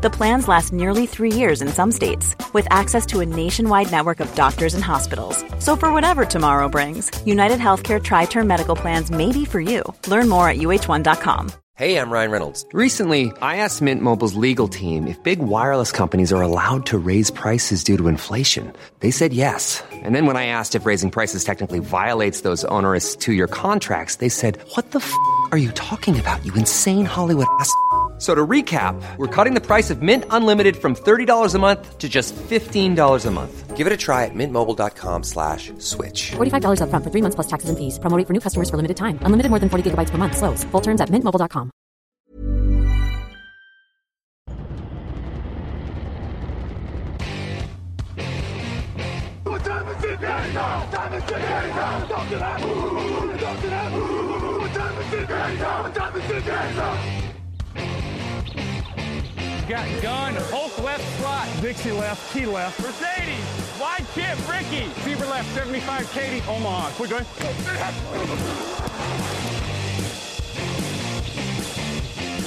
The plans last nearly 3 years in some states, with access to a nationwide network of doctors and hospitals. So for whatever tomorrow brings, UnitedHealthcare Tri-Term Medical Plans may be for you. Learn more at uh1.com. Hey, I'm Ryan Reynolds. Recently, I asked Mint Mobile's legal team if big wireless companies are allowed to raise prices due to inflation. They said yes. And then when I asked if raising prices technically violates those onerous two-year contracts, they said, what the f*** are you talking about, you insane Hollywood ass f- So to recap, we're cutting the price of Mint Unlimited from $30 a month to just $15 a month. Give it a try at mintmobile.com/switch. $45 up front for 3 months plus taxes and fees. Promo rate for new customers for limited time. Unlimited more than 40 gigabytes per month. Slows full terms at mintmobile.com. Got Gunn, Hulk left slot, Dixie left, Key left, Mercedes, wide chip, Ricky, Fever left, 75, Katie, Omaha, quick going.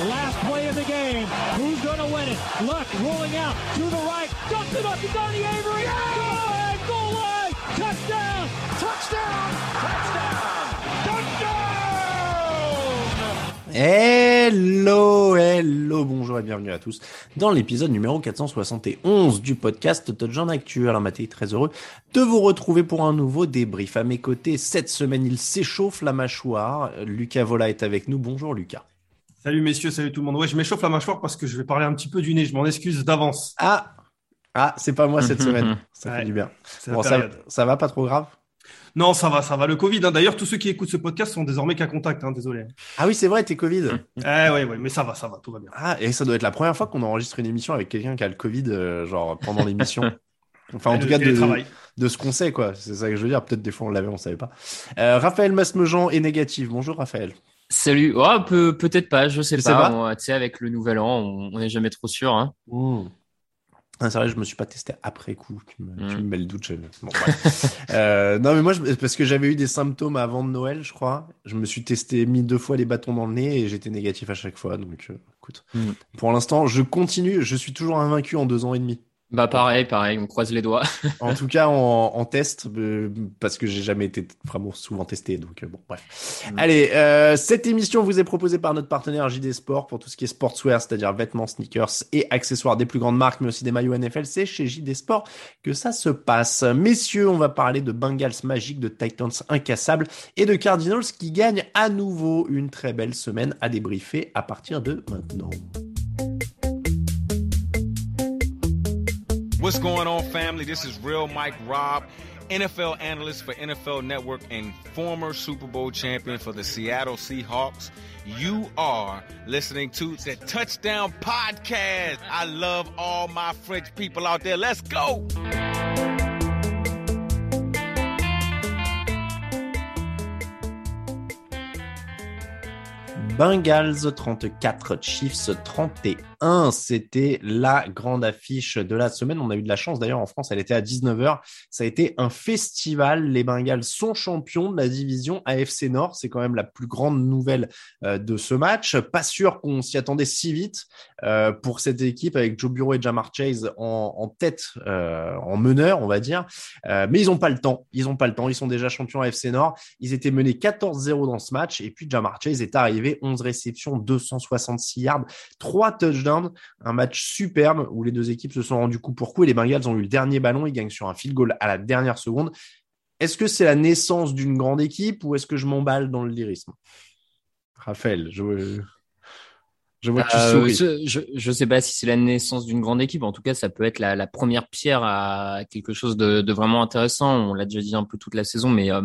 Last play of the game, who's going to win it? Luck rolling out to the right, dumps it up to Donnie Avery, yeah! Goal line, touchdown, touchdown, touchdown, touchdown! Hello, bonjour et bienvenue à tous dans l'épisode numéro 471 du podcast Touchdown Actu. Alors Mathé, très heureux de vous retrouver pour un nouveau débrief. À mes côtés, cette semaine, il s'échauffe la mâchoire. Lucas Vola est avec nous. Bonjour Lucas. Salut messieurs, salut tout le monde. Ouais, je m'échauffe la mâchoire parce que je vais parler un petit peu du nez. Je m'en excuse d'avance. Ah, c'est pas moi cette semaine. Ça fait du bien. Bon, ça va, pas trop grave. Non, ça va, le Covid. Hein. D'ailleurs, tous ceux qui écoutent ce podcast sont désormais qu'à contact, hein, désolé. Ah oui, c'est vrai, t'es Covid. Ouais, mais ça va, tout va bien. Ah, et ça doit être la première fois qu'on enregistre une émission avec quelqu'un qui a le Covid, genre pendant l'émission. Enfin, en tout cas, de ce qu'on sait, quoi. C'est ça que je veux dire. Peut-être des fois, on l'avait, on savait pas. Raphaël Masmejean est négatif. Bonjour, Raphaël. Salut. Oh, peut-être pas, je sais pas. Tu sais, avec le nouvel an, on n'est jamais trop sûr. Hein. Mmh. Ah, c'est vrai, je me suis pas testé après coup. Tu me mets le doute. Bon, ouais. Non, mais moi, parce que j'avais eu des symptômes avant de Noël, je crois. Je me suis testé, mis 2 fois les bâtons dans le nez et j'étais négatif à chaque fois. Donc, écoute, pour l'instant, je continue. Je suis toujours invaincu en 2 ans et demi. Bah, pareil. On croise les doigts. En tout cas, en test, parce que j'ai jamais été vraiment souvent testé. Donc, bon, bref. Allez, cette émission vous est proposée par notre partenaire JD Sport pour tout ce qui est sportswear, c'est-à-dire vêtements, sneakers et accessoires des plus grandes marques, mais aussi des maillots NFL. C'est chez JD Sport que ça se passe. Messieurs, on va parler de Bengals magiques, de Titans incassables et de Cardinals qui gagnent à nouveau. Une très belle semaine à débriefer à partir de maintenant. What's going on, family? This is Real Mike Robb, NFL analyst for NFL Network and former Super Bowl champion for the Seattle Seahawks. You are listening to the Touchdown Podcast. I love all my French people out there. Let's go! Bengals 34, Chiefs 31, c'était la grande affiche de la semaine. On a eu de la chance d'ailleurs en France, elle était à 19h, ça a été un festival. Les Bengals sont champions de la division AFC Nord, c'est quand même la plus grande nouvelle de ce match. Pas sûr qu'on s'y attendait si vite pour cette équipe avec Joe Burrow et Ja'Marr Chase en tête, en meneur on va dire, mais ils n'ont pas le temps, ils sont déjà champions AFC Nord. Ils étaient menés 14-0 dans ce match et puis Ja'Marr Chase est arrivé, 11 réceptions, 266 yards, 3 touchdowns, un match superbe où les deux équipes se sont rendues coup pour coup et les Bengals ont eu le dernier ballon, ils gagnent sur un field goal à la dernière seconde. Est-ce que c'est la naissance d'une grande équipe ou est-ce que je m'emballe dans le lyrisme ? Raphaël, je vois que tu souris. Je sais pas si c'est la naissance d'une grande équipe, en tout cas ça peut être la première pierre à quelque chose de vraiment intéressant. On l'a déjà dit un peu toute la saison, mais il y a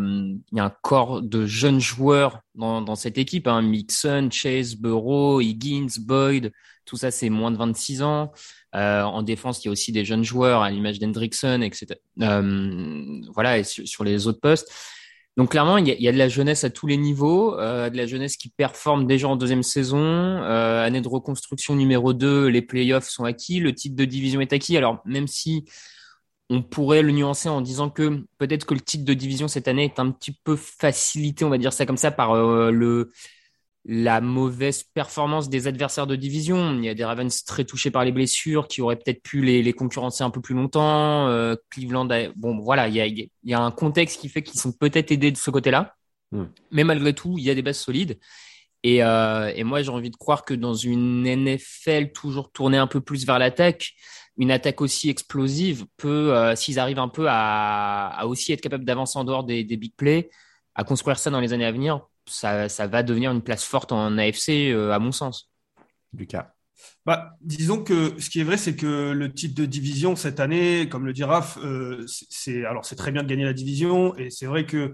un corps de jeunes joueurs dans cette équipe, hein. Mixon, Chase, Burrow, Higgins, Boyd, tout ça c'est moins de 26 ans. En défense, il y a aussi des jeunes joueurs à l'image d'Hendrickson, etc. Voilà, et sur les autres postes. Donc clairement, il y a de la jeunesse à tous les niveaux, de la jeunesse qui performe déjà en deuxième saison, année de reconstruction numéro 2, les playoffs sont acquis, le titre de division est acquis. Alors même si on pourrait le nuancer en disant que peut-être que le titre de division cette année est un petit peu facilité, on va dire ça comme ça, par la mauvaise performance des adversaires de division. Il y a des Ravens très touchés par les blessures qui auraient peut-être pu les concurrencer un peu plus longtemps. Cleveland, bon, voilà, il y a un contexte qui fait qu'ils sont peut-être aidés de ce côté-là. Mais malgré tout, il y a des bases solides. Et moi, j'ai envie de croire que dans une NFL toujours tournée un peu plus vers l'attaque, une attaque aussi explosive peut, s'ils arrivent un peu à aussi être capables d'avancer en dehors des big plays, à construire ça dans les années à venir, ça va devenir une place forte en AFC, à mon sens. Lucas. Disons que ce qui est vrai, c'est que le titre de division cette année, comme le dit Raph, c'est très bien de gagner la division, et c'est vrai que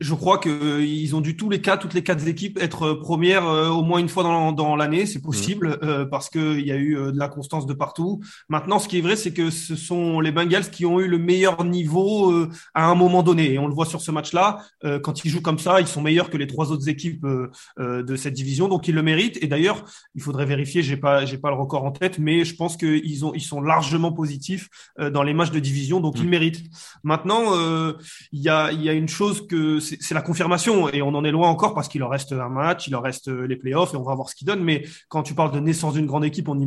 je crois qu'ils ont dû toutes les quatre équipes être premières au moins une fois dans l'année, c'est possible, parce qu'il y a eu de la constance de partout. Maintenant, ce qui est vrai, c'est que ce sont les Bengals qui ont eu le meilleur niveau à un moment donné. Et on le voit sur ce match-là, quand ils jouent comme ça, ils sont meilleurs que les trois autres équipes de cette division, donc ils le méritent. Et d'ailleurs, il faudrait vérifier, j'ai pas le record en tête, mais je pense qu'ils sont largement positifs dans les matchs de division, donc ils méritent. Maintenant, il y a une chose que c'est la confirmation, et on en est loin encore parce qu'il leur reste un match, il leur reste les playoffs et on va voir ce qu'ils donnent. Mais quand tu parles de naissance d'une grande équipe, on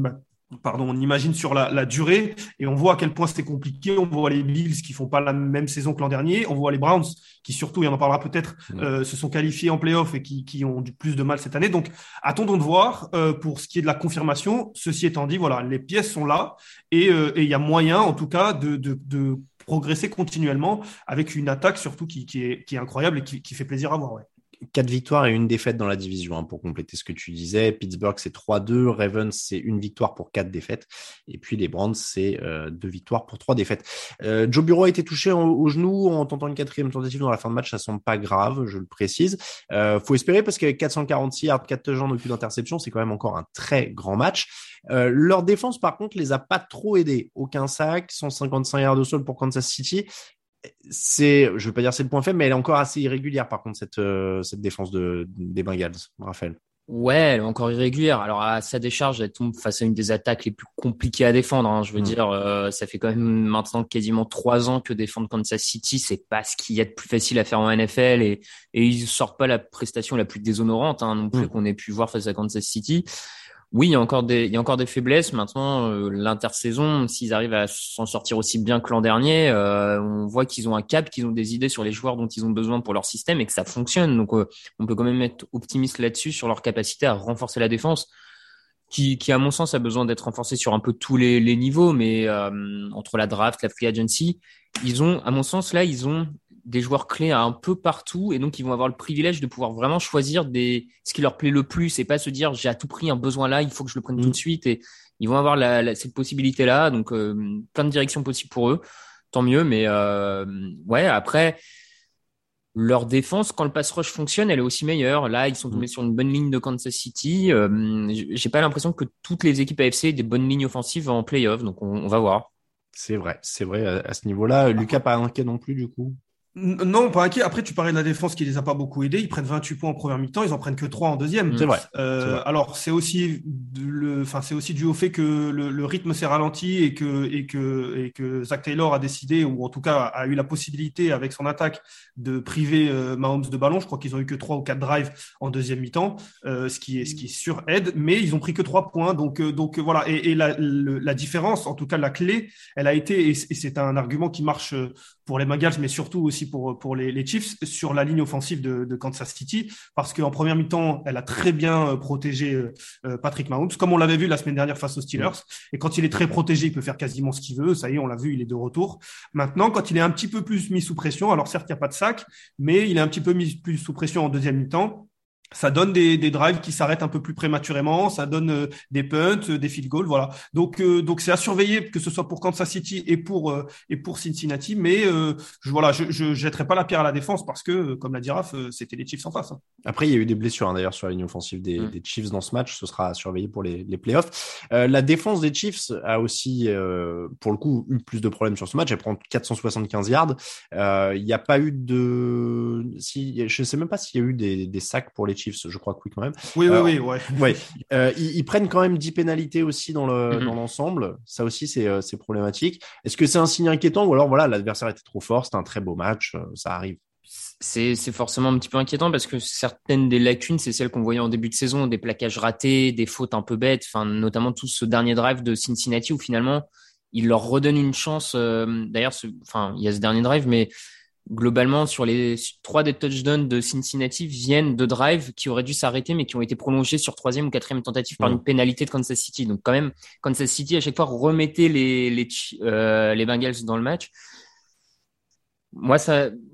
imagine sur la durée, et on voit à quel point c'était compliqué. On voit les Bills qui font pas la même saison que l'an dernier. On voit les Browns qui, surtout, et on en parlera peut-être, se sont qualifiés en playoff et qui ont du plus de mal cette année. Donc, attendons de voir pour ce qui est de la confirmation. Ceci étant dit, voilà, les pièces sont là et il y a moyen, en tout cas, de progresser continuellement avec une attaque surtout qui est incroyable et qui fait plaisir à voir. 4 victoires et 1 défaite dans la division, pour compléter ce que tu disais. Pittsburgh, c'est 3-2. Ravens, c'est 1 victoire pour 4 défaites. Et puis les Browns, c'est 2 victoires pour 3 défaites. Joe Burrow a été touché au genou en tentant une 4e tentative dans la fin de match. Ça semble pas grave, je le précise. Faut espérer, parce qu'avec 446 yards, 4 touchdowns, aucune interception, c'est quand même encore un très grand match. Leur défense, par contre, les a pas trop aidés. Aucun sac, 155 yards de sol pour Kansas City. Je veux pas dire c'est le point faible, mais elle est encore assez irrégulière, par contre, cette défense des Bengals, Raphaël. Ouais, elle est encore irrégulière. Alors, à sa décharge, elle tombe face à une des attaques les plus compliquées à défendre, Je veux dire, ça fait quand même maintenant quasiment 3 ans que défendre Kansas City, c'est pas ce qu'il y a de plus facile à faire en NFL, et ils sortent pas la prestation la plus déshonorante, non plus qu'on ait pu voir face à Kansas City. Oui, il y a encore des faiblesses. Maintenant, l'intersaison, s'ils arrivent à s'en sortir aussi bien que l'an dernier, on voit qu'ils ont un cap, qu'ils ont des idées sur les joueurs dont ils ont besoin pour leur système et que ça fonctionne. Donc, on peut quand même être optimiste là-dessus, sur leur capacité à renforcer la défense, qui à mon sens, a besoin d'être renforcée sur un peu tous les niveaux. Mais entre la draft, la free agency, ils ont des joueurs clés à un peu partout, et donc ils vont avoir le privilège de pouvoir vraiment choisir ce qui leur plaît le plus, et pas se dire j'ai à tout prix un besoin là, il faut que je le prenne tout de suite. Et ils vont avoir cette possibilité là, donc plein de directions possibles pour eux, tant mieux. Mais après, leur défense, quand le pass rush fonctionne, elle est aussi meilleure. Là, ils sont tombés sur une bonne ligne de Kansas City. J'ai pas l'impression que toutes les équipes AFC aient des bonnes lignes offensives en playoff, donc on va voir. C'est vrai à ce niveau là. Lucas, pas inquiet non plus, du coup? Non, pas inquiet. Après, tu parlais de la défense qui les a pas beaucoup aidés. Ils prennent 28 points en première mi-temps, ils en prennent que 3 en deuxième. C'est vrai. Alors, c'est aussi dû au fait que le rythme s'est ralenti et que Zach Taylor a décidé, ou en tout cas a eu la possibilité avec son attaque, de priver Mahomes de ballon. Je crois qu'ils ont eu que 3 ou 4 drives en deuxième mi-temps, ce qui sur aide, mais ils ont pris que 3 points. Donc voilà. Et la différence, en tout cas la clé, elle a été, et c'est un argument qui marche pour les Bengals, mais surtout aussi pour les Chiefs, sur la ligne offensive de Kansas City, parce qu'en première mi-temps, elle a très bien protégé Patrick Mahomes, comme on l'avait vu la semaine dernière face aux Steelers. Et quand il est très protégé, il peut faire quasiment ce qu'il veut. Ça y est, on l'a vu, il est de retour. Maintenant, quand il est un petit peu plus mis sous pression, alors certes, il n'y a pas de sac, mais il est un petit peu mis plus sous pression en deuxième mi-temps. Ça donne des drives qui s'arrêtent un peu plus prématurément, ça donne des punts, des field goals, voilà. Donc c'est à surveiller, que ce soit pour Kansas City et pour Cincinnati, mais je jetterai pas la pierre à la défense parce que, comme l'a dit Raph, c'était les Chiefs en face. Après, il y a eu des blessures, d'ailleurs, sur la ligne offensive des Chiefs dans ce match. Ce sera à surveiller pour les playoffs. La défense des Chiefs a aussi, pour le coup, eu plus de problèmes sur ce match. Elle prend 475 yards. Il n'y a pas eu je ne sais même pas s'il y a eu des sacs pour les Chiefs, je crois, quand même. Oui. Ils prennent quand même 10 pénalités aussi dans l'ensemble. Ça aussi, c'est problématique. Est-ce que c'est un signe inquiétant ou alors voilà, l'adversaire était trop fort, c'était un très beau match, ça arrive? C'est forcément un petit peu inquiétant parce que certaines des lacunes, c'est celles qu'on voyait en début de saison, des plaquages ratés, des fautes un peu bêtes, notamment tout ce dernier drive de Cincinnati où finalement, ils leur redonnent une chance. D'ailleurs, il y a ce dernier drive, mais globalement, sur les 3 des touchdowns de Cincinnati viennent de drives qui auraient dû s'arrêter, mais qui ont été prolongés sur 3e ou 4e tentative par une pénalité de Kansas City. Donc quand même, Kansas City, à chaque fois, remettait les Bengals dans le match. Moi,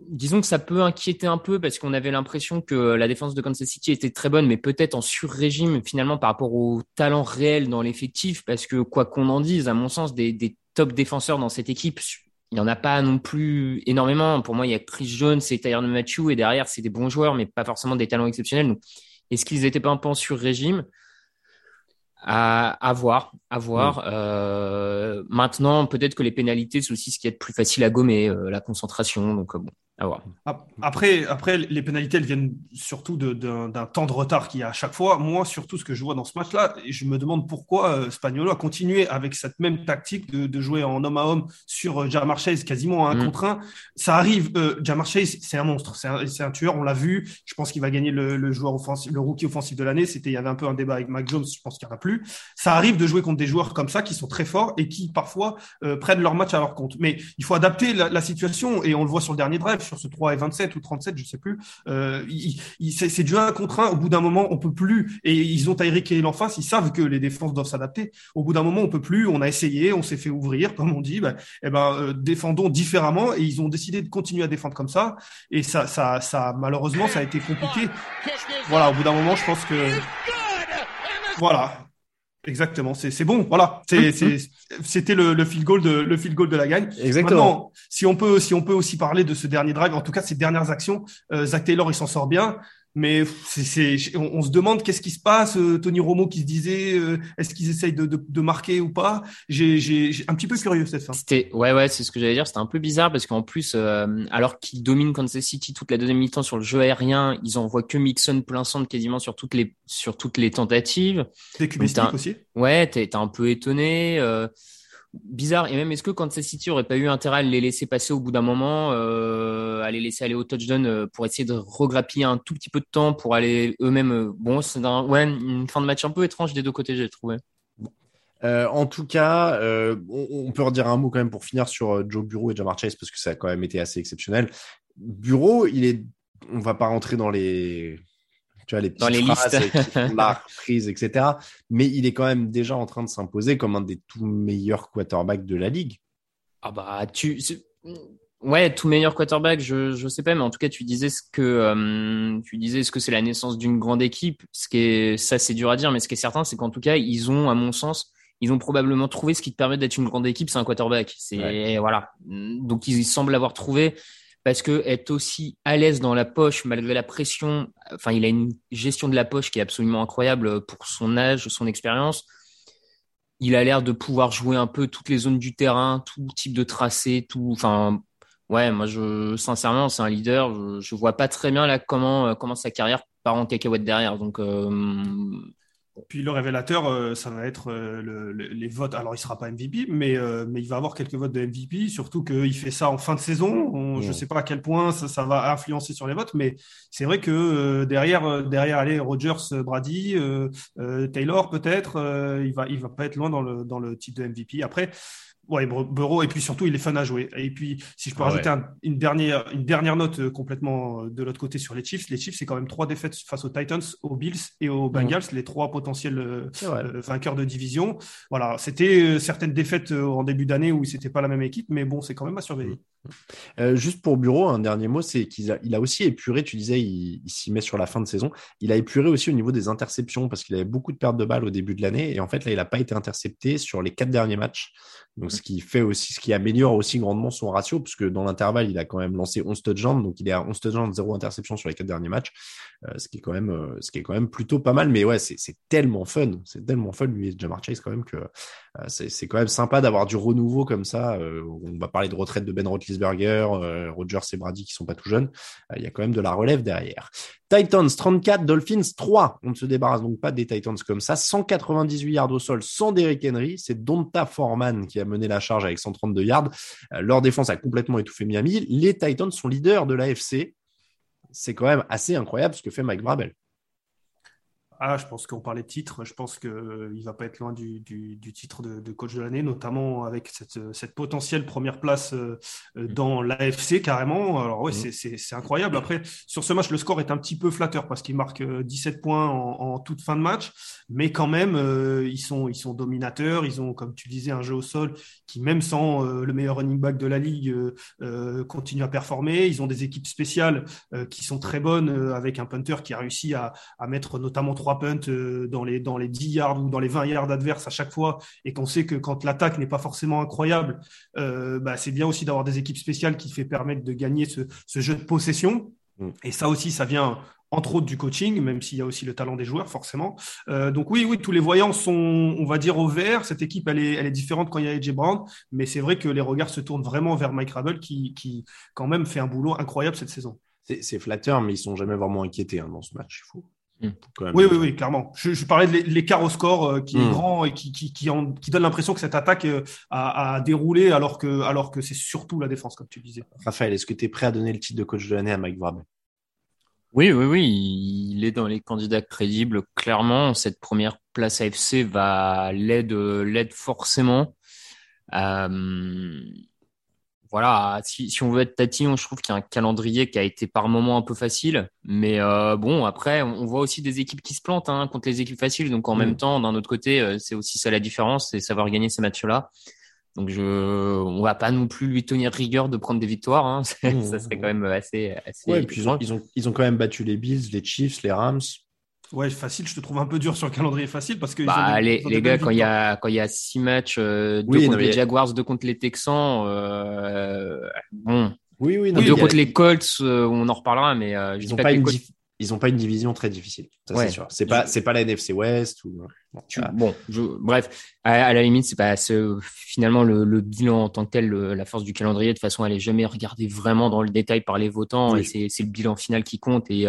disons que ça peut inquiéter un peu parce qu'on avait l'impression que la défense de Kansas City était très bonne, mais peut-être en sur-régime finalement par rapport au talent réel dans l'effectif, parce que quoi qu'on en dise, à mon sens, des top défenseurs dans cette équipe, il n'y en a pas non plus énormément. Pour moi, il y a Chris Jones et Tyrann Mathieu, et derrière, c'est des bons joueurs, mais pas forcément des talents exceptionnels. Donc, est-ce qu'ils n'étaient pas un peu en sur-régime ? À voir. Maintenant, peut-être que les pénalités, c'est aussi ce qui est plus facile à gommer, la concentration. Donc, à voir. Après, les pénalités, elles viennent surtout d'un temps de retard qu'il y a à chaque fois. Moi, surtout, ce que je vois dans ce match-là, je me demande pourquoi Spagnuolo a continué avec cette même tactique de jouer en homme à homme sur Ja'Marr Chase, quasiment à 1 contre 1. Ça arrive. Ja'Marr Chase, c'est un monstre, c'est un tueur, on l'a vu. Je pense qu'il va gagner le joueur offensif, le rookie offensif de l'année. Il y avait un peu un débat avec Mac Jones, je pense qu'il n'y en a plus. Ça arrive de jouer contre des joueurs comme ça qui sont très forts et qui, parfois, prennent leur match à leur compte. Mais il faut adapter la situation et on le voit sur le dernier drive, sur ce 3 et 27 ou 37, je sais plus, c'est du 1 contre 1. Au bout d'un moment, on peut plus, et ils ont Tyreek Hill en face, ils savent que les défenses doivent s'adapter. Au bout d'un moment, on peut plus, on a essayé, on s'est fait ouvrir, comme on dit, défendons différemment, et ils ont décidé de continuer à défendre comme ça, et ça malheureusement, ça a été compliqué. Voilà, au bout d'un moment, je pense que... Voilà. Exactement, c'est bon, voilà. C'était le field goal de la gagne. Exactement. Maintenant, si on peut aussi parler de ce dernier drive, en tout cas ces dernières actions, Zach Taylor il s'en sort bien, mais on se demande qu'est-ce qui se passe. Tony Romo qui se disait, est-ce qu'ils essayent de marquer ou pas. J'ai un petit peu curieux cette fin. Ouais, c'est ce que j'allais dire. C'était un peu bizarre parce qu'en plus, alors qu'ils dominent Kansas City toute la deuxième mi-temps sur le jeu aérien, ils envoient que Mixon plein centre quasiment sur toutes les tentatives. C'est cubistique aussi. Ouais, t'es un peu étonné. Bizarre. Et même, est-ce que Kansas City aurait pas eu intérêt à les laisser passer au bout d'un moment, à les laisser aller au touchdown pour essayer de regrappiller un tout petit peu de temps pour aller eux-mêmes. Une fin de match un peu étrange des deux côtés, j'ai trouvé. En tout cas, on peut redire un mot quand même pour finir sur Joe Burrow et Ja'Marr Chase parce que ça a quand même été assez exceptionnel. Burrow, on va pas rentrer dans les... Tu vois, les petites phrases, la reprise, etc. Mais il est quand même déjà en train de s'imposer comme un des tout meilleurs quarterbacks de la ligue. Tout meilleur quarterback, je sais pas, mais en tout cas, tu disais ce que c'est la naissance d'une grande équipe. Ça, c'est dur à dire, mais ce qui est certain, c'est qu'en tout cas, à mon sens, ils ont probablement trouvé ce qui te permet d'être une grande équipe, c'est un quarterback. Voilà. Donc, ils semblent l'avoir trouvé. Parce que être aussi à l'aise dans la poche, malgré la pression, il a une gestion de la poche qui est absolument incroyable pour son âge, son expérience. Il a l'air de pouvoir jouer un peu toutes les zones du terrain, tout type de tracé, moi, sincèrement, c'est un leader. Je vois pas très bien là comment sa carrière part en cacahuète derrière. Donc, puis le révélateur, ça va être les votes. Alors, il sera pas MVP, mais il va avoir quelques votes de MVP, surtout qu'il fait ça en fin de saison. Je sais pas à quel point ça va influencer sur les votes, mais c'est vrai que derrière allez, Rodgers, Brady, Taylor peut-être, il va pas être loin dans le titre de MVP. Après, Ouais, Burrow, et puis surtout, il est fun à jouer. Et puis, si je peux rajouter une dernière note complètement de l'autre côté sur les Chiefs, c'est quand même 3 défaites face aux Titans, aux Bills et aux Bengals, les 3 potentiels vainqueurs de division. Voilà, c'était certaines défaites en début d'année où c'était pas la même équipe, mais bon, c'est quand même à surveiller. Juste pour Burrow, un dernier mot, c'est qu'il a aussi épuré, tu disais, il s'y met sur la fin de saison, il a épuré aussi au niveau des interceptions, parce qu'il avait beaucoup de pertes de balles au début de l'année, et en fait, là, il n'a pas été intercepté sur les 4 derniers matchs. Donc, ce qui améliore aussi grandement son ratio, puisque dans l'intervalle, il a quand même lancé 11 touchdowns, donc il est à 11 touchdowns, 0 interception sur les 4 derniers matchs, ce qui est quand même plutôt pas mal, mais ouais, c'est tellement fun, lui et Ja'Marr Chase, quand même, que c'est quand même sympa d'avoir du renouveau comme ça. On va parler de retraite de Ben Roethlisberger, Rodgers et Brady qui sont pas tout jeunes, il y a quand même de la relève derrière. Titans 34, Dolphins 3. On ne se débarrasse donc pas des Titans comme ça. 198 yards au sol sans Derrick Henry. C'est Donta Foreman qui a mené la charge avec 132 yards. Leur défense a complètement étouffé Miami. Les Titans sont leaders de l'AFC. C'est quand même assez incroyable ce que fait Mike Vrabel. Ah, je pense qu'on parlait de titre. Je pense qu'il ne va pas être loin du titre de coach de l'année, notamment avec cette potentielle première place dans l'AFC carrément. Alors oui, c'est incroyable. Après, sur ce match, le score est un petit peu flatteur parce qu'il marque 17 points en toute fin de match. Mais quand même, ils sont dominateurs. Ils ont, comme tu disais, un jeu au sol qui, même sans le meilleur running back de la ligue, continue à performer. Ils ont des équipes spéciales qui sont très bonnes avec un punter qui a réussi à mettre notamment 3 punts dans les 10 yards ou dans les 20 yards adverses à chaque fois, et qu'on sait que quand l'attaque n'est pas forcément incroyable, c'est bien aussi d'avoir des équipes spéciales qui permettent de gagner ce jeu de possession. Et ça aussi, ça vient entre autres du coaching, même s'il y a aussi le talent des joueurs forcément. Donc oui, tous les voyants sont, on va dire, au vert. Cette équipe, elle est différente quand il y a AJ Brown, mais c'est vrai que les regards se tournent vraiment vers Mike Vrabel qui quand même fait un boulot incroyable cette saison. C'est flatteur, mais ils sont jamais vraiment inquiétés dans ce match, il faut. Oui, clairement. Je parlais de l'écart au score qui est grand et qui donne l'impression que cette attaque a déroulé alors que c'est surtout la défense, comme tu disais. Raphaël, est-ce que tu es prêt à donner le titre de coach de l'année à Mike Vrabel ? Oui. Il est dans les candidats crédibles. Clairement, cette première place AFC va l'aide forcément. Voilà, si on veut être tatillon, je trouve qu'il y a un calendrier qui a été par moments un peu facile. Mais après, on voit aussi des équipes qui se plantent contre les équipes faciles. Donc, en même temps, d'un autre côté, c'est aussi ça la différence, c'est savoir gagner ces matchs-là. Donc, on va pas non plus lui tenir rigueur de prendre des victoires. Ça serait quand même assez. Ouais, et puis ils ont quand même battu les Bills, les Chiefs, les Rams. Ouais, facile, je te trouve un peu dur sur le calendrier facile parce que les gars, quand il y a 6 matchs, 2 contre les Jaguars, 2 contre les Texans, contre les Colts, on en reparlera, mais ils n'ont pas une division très difficile, ça c'est sûr. C'est pas la NFC West ou. Bref, à la limite, c'est finalement le bilan en tant que tel, la force du calendrier. De toute façon, elle est jamais regardée vraiment dans le détail par les votants. Oui. Et c'est le bilan final qui compte et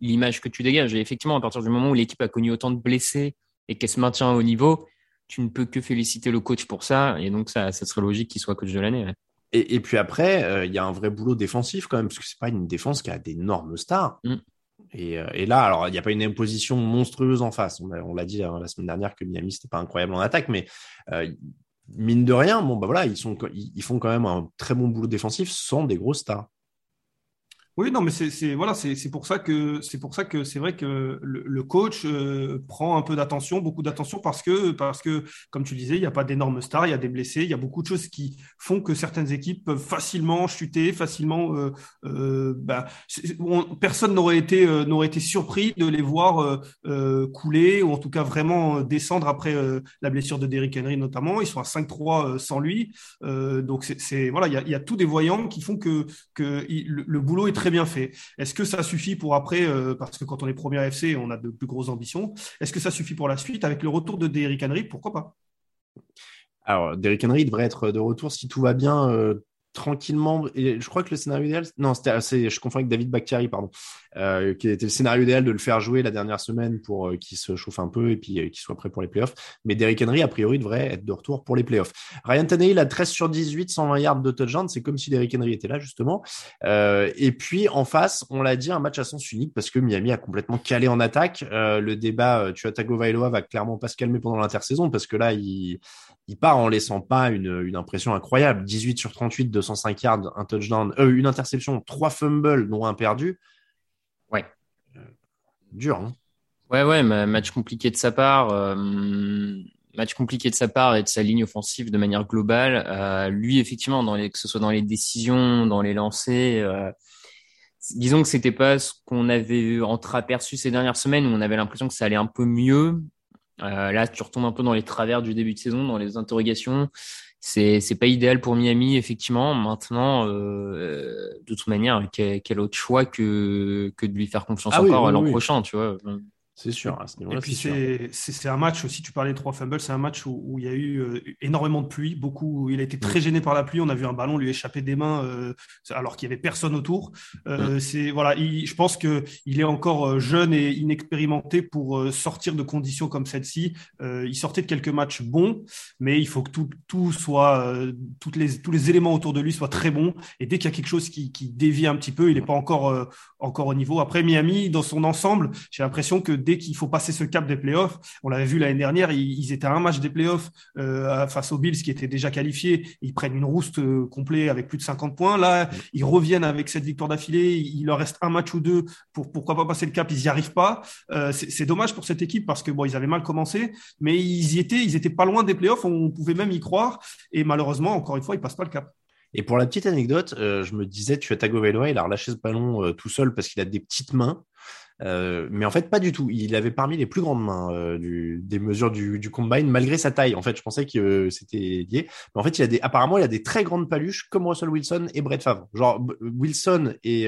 l'image que tu dégages. Et effectivement, à partir du moment où l'équipe a connu autant de blessés et qu'elle se maintient au niveau, tu ne peux que féliciter le coach pour ça. Et donc, ça serait logique qu'il soit coach de l'année. Ouais. Et puis après, il y a un vrai boulot défensif quand même, parce que c'est pas une défense qui a d'énormes stars. Et là, alors il n'y a pas une opposition monstrueuse en face. On l'a dit la semaine dernière que Miami c'était pas incroyable en attaque, mais mine de rien, ils font quand même un très bon boulot défensif sans des grosses stars. Oui, non, mais c'est pour ça que c'est vrai que le coach prend un peu d'attention, beaucoup d'attention, parce que comme tu disais, il n'y a pas d'énormes stars, il y a des blessés, il y a beaucoup de choses qui font que certaines équipes peuvent facilement chuter, facilement. Personne n'aurait été surpris de les voir couler ou en tout cas vraiment descendre après la blessure de Derrick Henry notamment. Ils sont à 5-3 sans lui, donc il y a tous des voyants qui font que le boulot est très bien fait. Est-ce que ça suffit pour après, parce que quand on est premier AFC, on a de plus grosses ambitions, est-ce que ça suffit pour la suite avec le retour de Derrick Henry ? Pourquoi pas ? Alors, Derrick Henry devrait être de retour si tout va bien tranquillement. Et je crois que le scénario idéal... Non, je confonds avec David Bakhtiari, pardon, qui était le scénario idéal de le faire jouer la dernière semaine pour qu'il se chauffe un peu et puis qu'il soit prêt pour les playoffs. Mais Derrick Henry, a priori, devrait être de retour pour les playoffs. Ryan Tannehill a 13 sur 18, 120 yards de touchdown. C'est comme si Derrick Henry était là, justement. Et puis, en face, on l'a dit, un match à sens unique parce que Miami a complètement calé en attaque. Le débat Tua Tagovailoa va clairement pas se calmer pendant l'intersaison parce que là, il... il part en laissant pas une impression incroyable. 18 sur 38, 205 yards, un touchdown, une interception, 3 fumbles, dont un perdu. Ouais. Dur, hein. Ouais, match compliqué de sa part. Match compliqué de sa part et de sa ligne offensive de manière globale. Lui, effectivement, que ce soit dans les décisions, dans les lancers, disons que c'était pas ce qu'on avait entreaperçu ces dernières semaines où on avait l'impression que ça allait un peu mieux. Là, tu retombes un peu dans les travers du début de saison, dans les interrogations. C'est pas idéal pour Miami, effectivement. Maintenant, de toute manière, quel autre choix que de lui faire confiance l'an prochain, tu vois. C'est sûr. À ce niveau-là, et puis c'est un match aussi. Tu parlais de 3 fumbles, c'est un match où il y a eu énormément de pluie. Il a été très gêné par la pluie. On a vu un ballon lui échapper des mains alors qu'il y avait personne autour. Je pense que il est encore jeune et inexpérimenté pour sortir de conditions comme celle-ci. Il sortait de quelques matchs bons, mais il faut que tout soit tous les éléments autour de lui soient très bons. Et dès qu'il y a quelque chose qui dévie un petit peu, il n'est pas encore au niveau. Après Miami, dans son ensemble, j'ai l'impression que dès qu'il faut passer ce cap des playoffs, on l'avait vu l'année dernière, ils étaient à un match des playoffs face aux Bills qui étaient déjà qualifiés, ils prennent une rouste complète avec plus de 50 points, là ils reviennent avec cette victoire d'affilée, il leur reste un match ou deux pour pourquoi pas passer le cap, ils n'y arrivent pas, c'est dommage pour cette équipe parce que ils avaient mal commencé, mais ils étaient pas loin des playoffs, on pouvait même y croire et malheureusement encore une fois ils passent pas le cap. Et pour la petite anecdote, je me disais tu as Tagovailoa, il a relâché ce ballon tout seul parce qu'il a des petites mains. Mais en fait pas du tout, il avait parmi les plus grandes mains des mesures du combine malgré sa taille, en fait je pensais que c'était lié, mais en fait apparemment il a des très grandes paluches comme Russell Wilson et Brett Favre, genre Wilson et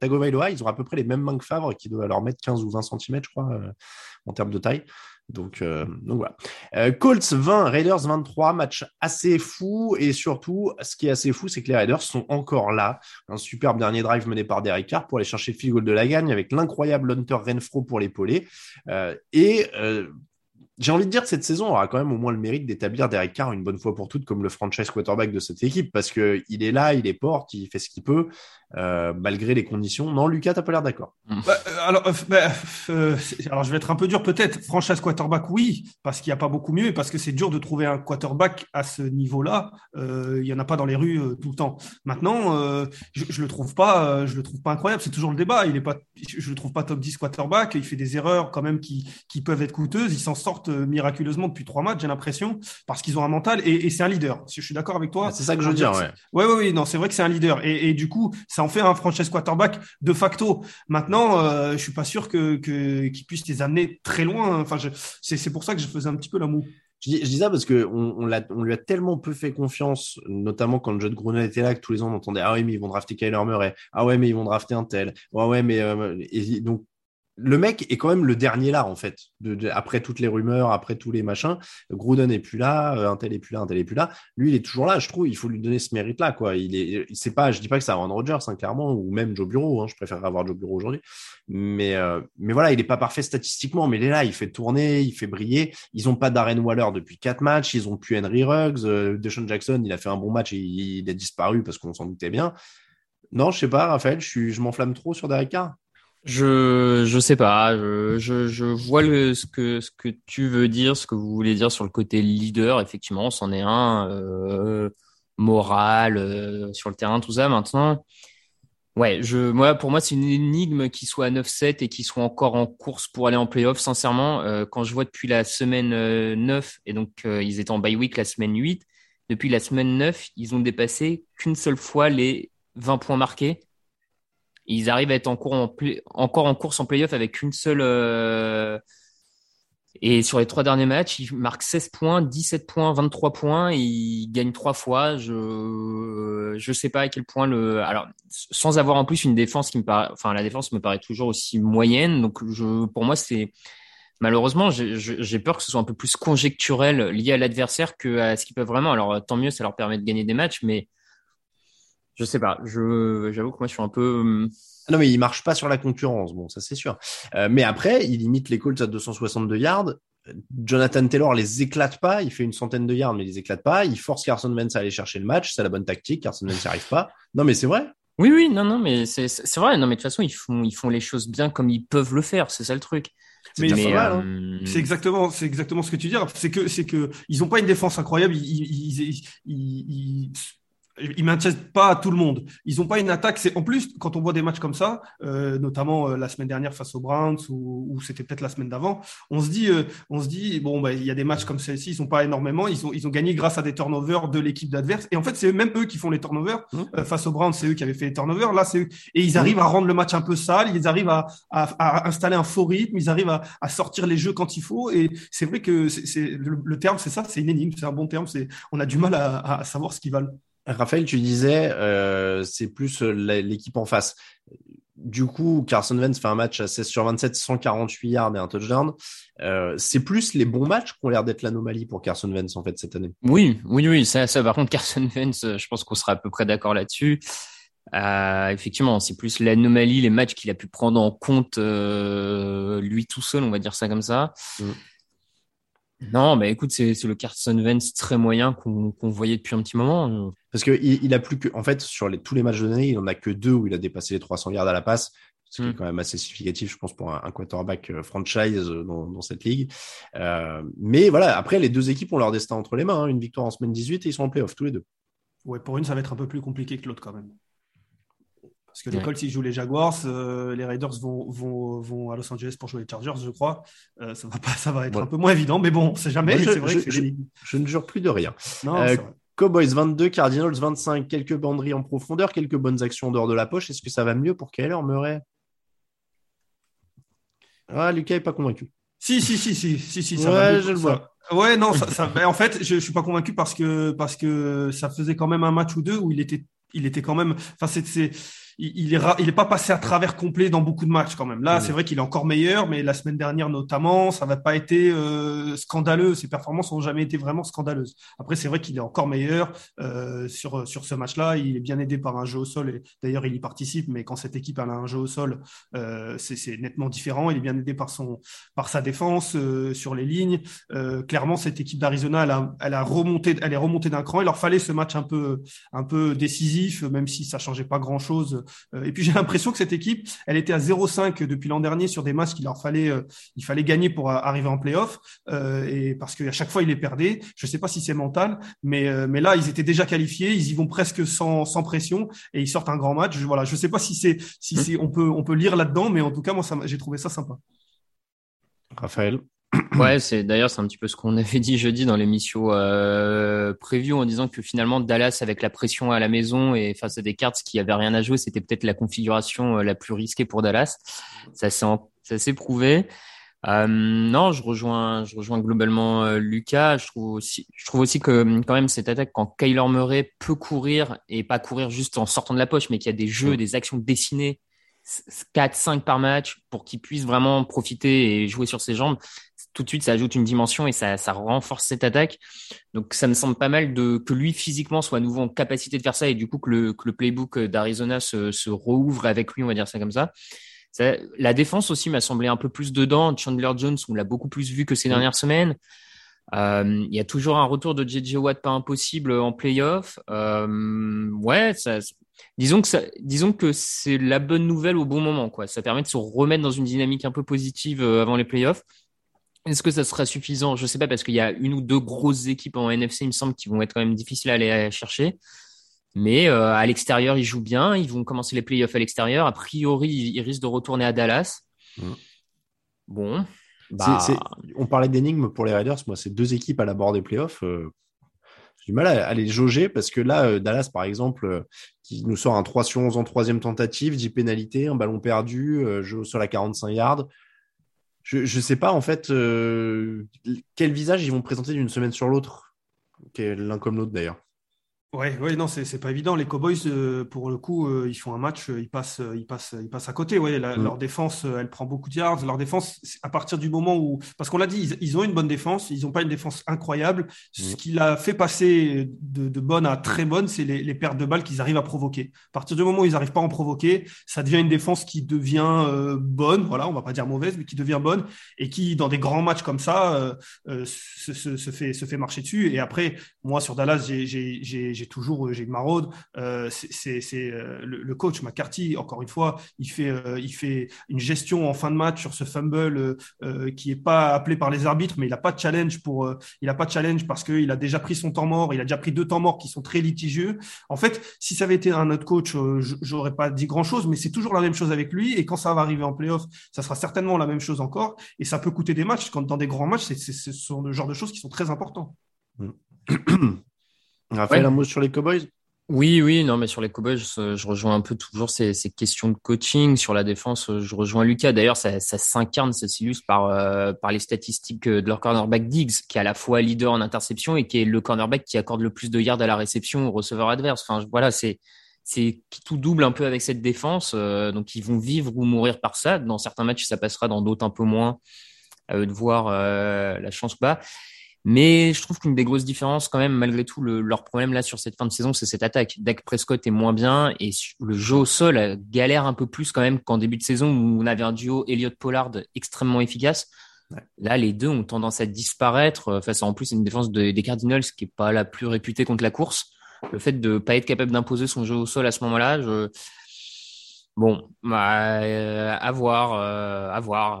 Tagovailoa ils ont à peu près les mêmes mains que Favre qui doit leur mettre 15 ou 20 cm je crois en termes de taille. Donc voilà. Colts 20, Raiders 23, match assez fou et surtout, ce qui est assez fou, c'est que les Raiders sont encore là. Un superbe dernier drive mené par Derek Carr pour aller chercher le field goal de la gagne avec l'incroyable Hunter Renfrow pour l'épauler. J'ai envie de dire que cette saison aura quand même au moins le mérite d'établir Derek Carr une bonne fois pour toutes comme le franchise quarterback de cette équipe parce que il est là, il les porte, il fait ce qu'il peut malgré les conditions. Non, Lucas, t'as pas l'air d'accord. Alors, je vais être un peu dur peut-être. Franchise quarterback, oui, parce qu'il n'y a pas beaucoup mieux et parce que c'est dur de trouver un quarterback à ce niveau-là. Il y en a pas dans les rues tout le temps. Maintenant, je le trouve pas incroyable. C'est toujours le débat. Je le trouve pas top 10 quarterback. Il fait des erreurs quand même qui peuvent être coûteuses. Il s'en sort miraculeusement depuis 3 matchs, j'ai l'impression, parce qu'ils ont un mental et c'est un leader. Je suis d'accord avec toi. Bah, c'est ça que je veux dire. Ouais. Non, c'est vrai que c'est un leader. Et du coup, ça en fait un franchise quarterback de facto. Maintenant, je suis pas sûr qu'ils puissent les amener très loin. Enfin, c'est pour ça que je faisais un petit peu la moue. Je dis ça parce que on lui a tellement peu fait confiance, notamment quand John Gruden était là, que tous les ans on entendait ah ouais mais ils vont drafter Kyler Murray, ah ouais mais ils vont drafter un tel, ah ouais mais et donc. Le mec est quand même le dernier là, en fait, après toutes les rumeurs, après tous les machins. Gruden n'est plus là, un tel est plus là, un tel est plus là. Lui, il est toujours là, je trouve. Il faut lui donner ce mérite-là, quoi. C'est pas, je dis pas que c'est Aaron Rodgers, hein, clairement, ou même Joe Burrow. Hein, je préfère avoir Joe Burrow aujourd'hui. Mais voilà, il est pas parfait statistiquement, mais il est là, il fait tourner, il fait briller. Ils ont pas Darren Waller depuis 4 matchs. Ils ont plus Henry Ruggs. DeSean Jackson, il a fait un bon match et il a disparu parce qu'on s'en doutait bien. Non, je sais pas, Raphaël, je m'enflamme trop sur Derek Carr. Je sais pas, je vois ce que tu veux dire, ce que vous voulez dire sur le côté leader, effectivement, c'en est un moral sur le terrain, tout ça. Maintenant, ouais, pour moi c'est une énigme qui soit à 9-7 et qui soit encore en course pour aller en play-off. Sincèrement, quand je vois depuis la semaine 9 et donc ils étaient en bye week la semaine 8, depuis la semaine 9, ils ont dépassé qu'une seule fois les 20 points marqués. Ils arrivent à être encore en course en play-off avec une seule... Et sur les 3 derniers matchs, ils marquent 16 points, 17 points, 23 points. Et ils gagnent 3 fois. Je sais pas à quel point le... Alors, sans avoir en plus une défense qui me paraît... Enfin, la défense me paraît toujours aussi moyenne. Donc, pour moi, c'est... Malheureusement, j'ai peur que ce soit un peu plus conjecturel lié à l'adversaire qu'à ce qu'ils peuvent vraiment. Alors, tant mieux, ça leur permet de gagner des matchs, mais... Je sais pas, j'avoue que moi je suis un peu... Non mais il marche pas sur la concurrence, bon ça c'est sûr. Mais après, il limite les Colts à 262 yards, Jonathan Taylor les éclate pas, il fait une centaine de yards mais il les éclate pas, il force Carson Wentz à aller chercher le match, c'est la bonne tactique, Carson Wentz n'y arrive pas. Non mais c'est vrai. Oui, non mais c'est vrai, non mais de toute façon ils font les choses bien comme ils peuvent le faire, c'est ça le truc. Mais c'est pas mal, hein. C'est exactement ce que tu dis. C'est que ils ont pas une défense incroyable. Ils maintiennent pas tout le monde. Ils ont pas une attaque. En plus, quand on voit des matchs comme ça, notamment la semaine dernière face aux Browns ou c'était peut-être la semaine d'avant, on se dit bon bah il y a des matchs comme celle-ci, ils ont pas énormément. Ils ont gagné grâce à des turnovers de l'équipe adverse. Et en fait, c'est eux qui font les turnovers. Face aux Browns, c'est eux qui avaient fait les turnovers. Là, c'est eux. Et ils arrivent à rendre le match un peu sale. Ils arrivent à installer un faux rythme. Ils arrivent à sortir les jeux quand il faut. Et c'est vrai que le terme, c'est ça. C'est une énigme. C'est un bon terme. On a du mal à savoir ce qu'ils valent. Raphaël, tu disais, c'est plus l'équipe en face. Du coup, Carson Wentz fait un match à 16 sur 27, 148 yards et un touchdown. C'est plus les bons matchs qui ont l'air d'être l'anomalie pour Carson Wentz, en fait, cette année. Oui. Ça, par contre, Carson Wentz, je pense qu'on sera à peu près d'accord là-dessus. Effectivement, c'est plus l'anomalie, les matchs qu'il a pu prendre en compte, lui tout seul, on va dire ça comme ça. Non, bah écoute, c'est le Carson Wentz très moyen qu'on voyait depuis un petit moment. Parce que il a plus que, en fait, sur tous les matchs de l'année, il en a que 2 où il a dépassé les 300 yards à la passe, ce qui est quand même assez significatif, je pense, pour un quarterback franchise dans cette ligue. Mais voilà, après, les deux équipes ont leur destin entre les mains, hein. Une victoire en semaine 18 et ils sont en play-off tous les deux. Ouais, pour une, ça va être un peu plus compliqué que l'autre quand même. Parce que les Colts, ils jouent les Jaguars, les Raiders vont à Los Angeles pour jouer les Chargers, je crois. Ça va être un peu moins évident, mais bon, on sait jamais. Je ne jure plus de rien. Non, c'est vrai. Cowboys 22, Cardinals 25, quelques banderies en profondeur, quelques bonnes actions en dehors de la poche. Est-ce que ça va mieux pour Kyler Murray ? Ah, Lucas n'est pas convaincu. Si, ça va mieux. Je le vois. Ouais, non, en fait, je suis pas convaincu parce que ça faisait quand même un match ou deux où il était quand même. Enfin, il est pas passé à travers complet dans beaucoup de matchs quand même. Là, c'est vrai qu'il est encore meilleur, mais la semaine dernière notamment, ça n'a pas été scandaleux. Ses performances n'ont jamais été vraiment scandaleuses. Après, c'est vrai qu'il est encore meilleur sur ce match-là. Il est bien aidé par un jeu au sol. Et d'ailleurs, il y participe. Mais quand cette équipe elle a un jeu au sol, c'est nettement différent. Il est bien aidé par sa défense sur les lignes. Clairement, cette équipe d'Arizona, elle est remontée d'un cran. Il leur fallait ce match un peu décisif, même si ça changeait pas grand-chose. Et puis j'ai l'impression que cette équipe, elle était à 0,5 depuis l'an dernier sur des matchs qu'il fallait gagner pour arriver en play-off, et parce qu'à chaque fois ils les perdaient. Je sais pas si c'est mental, mais là ils étaient déjà qualifiés, ils y vont presque sans pression et ils sortent un grand match. Voilà, je sais pas si c'est on peut lire là-dedans, mais en tout cas moi j'ai trouvé ça sympa. Raphaël. Ouais, c'est un petit peu ce qu'on avait dit jeudi dans l'émission preview en disant que finalement Dallas avec la pression à la maison et face à des cartes qui avaient rien à jouer, c'était peut-être la configuration la plus risquée pour Dallas. Ça s'est prouvé. Non, je rejoins globalement Lucas. Je trouve aussi que quand même cette attaque quand Kyler Murray peut courir et pas courir juste en sortant de la poche, mais qu'il y a des jeux, des actions dessinées 4-5 par match pour qu'il puisse vraiment profiter et jouer sur ses jambes. Tout de suite, ça ajoute une dimension et ça renforce cette attaque. Donc, ça me semble pas mal que lui, physiquement, soit à nouveau en capacité de faire ça et du coup, que le playbook d'Arizona se rouvre avec lui, on va dire ça comme ça. La défense aussi m'a semblé un peu plus dedans. Chandler Jones, on l'a beaucoup plus vu que ces dernières semaines. Il y a toujours un retour de JJ Watt pas impossible en playoff. Disons que c'est la bonne nouvelle au bon moment, quoi. Ça permet de se remettre dans une dynamique un peu positive avant les playoffs. Est-ce que ça sera suffisant ? Je sais pas, parce qu'il y a une ou deux grosses équipes en NFC, il me semble, qui vont être quand même difficiles à aller chercher. Mais à l'extérieur, ils jouent bien. Ils vont commencer les playoffs à l'extérieur. A priori, ils risquent de retourner à Dallas. Bon. Bah... On parlait d'énigmes pour les Raiders. Moi, c'est 2 équipes à l'abord des playoffs. Du mal à les jauger parce que là, Dallas, par exemple, qui nous sort un 3 sur 11 en 3e tentative, 10 pénalités, un ballon perdu, jeu sur la 45 yards. Je sais pas, en fait, quel visage ils vont présenter d'une semaine sur l'autre, l'un comme l'autre d'ailleurs. Ouais, non, c'est pas évident. Les Cowboys, pour le coup, ils font un match, ils passent à côté. Ouais, leur défense, elle prend beaucoup de yards. Leur défense, à partir du moment où, parce qu'on l'a dit, ils ont une bonne défense, ils ont pas une défense incroyable. Ce qui l'a fait passer de bonne à très bonne, c'est les pertes de balles qu'ils arrivent à provoquer. À partir du moment où ils arrivent pas à en provoquer, ça devient une défense qui devient bonne. Voilà, on va pas dire mauvaise, mais qui devient bonne et qui, dans des grands matchs comme ça, se fait marcher dessus. Et après, moi sur Dallas, j'ai j'ai maraude. Le coach McCarthy, encore une fois, il fait une gestion en fin de match sur ce fumble qui n'est pas appelé par les arbitres, mais il n'a pas de challenge parce qu'il a déjà pris son temps mort. Il a déjà pris 2 temps morts qui sont très litigieux. En fait, si ça avait été un autre coach, j'aurais pas dit grand-chose, mais c'est toujours la même chose avec lui. Et quand ça va arriver en play-off, ça sera certainement la même chose encore. Et ça peut coûter des matchs. Quand dans des grands matchs, ce sont le genre de choses qui sont très importantes. Raphaël, un mot sur les Cowboys ? Oui, non, mais sur les Cowboys, je rejoins un peu toujours ces questions de coaching. Sur la défense, je rejoins Lucas. D'ailleurs, ça s'incarne, ça s'illustre par les statistiques de leur cornerback Diggs, qui est à la fois leader en interception et qui est le cornerback qui accorde le plus de yards à la réception au receveur adverse. Enfin, voilà, c'est tout double un peu avec cette défense. Donc, ils vont vivre ou mourir par ça. Dans certains matchs, ça passera, dans d'autres un peu moins. À eux de voir la chance ou pas. Mais je trouve qu'une des grosses différences quand même, malgré tout, leur problème là sur cette fin de saison, c'est cette attaque. Dak Prescott est moins bien et le jeu au sol galère un peu plus quand même qu'en début de saison où on avait un duo Elliott-Pollard extrêmement efficace. Ouais. Là, les deux ont tendance à disparaître face à, en plus, une défense des Cardinals qui n'est pas la plus réputée contre la course. Le fait de ne pas être capable d'imposer son jeu au sol à ce moment-là, à voir.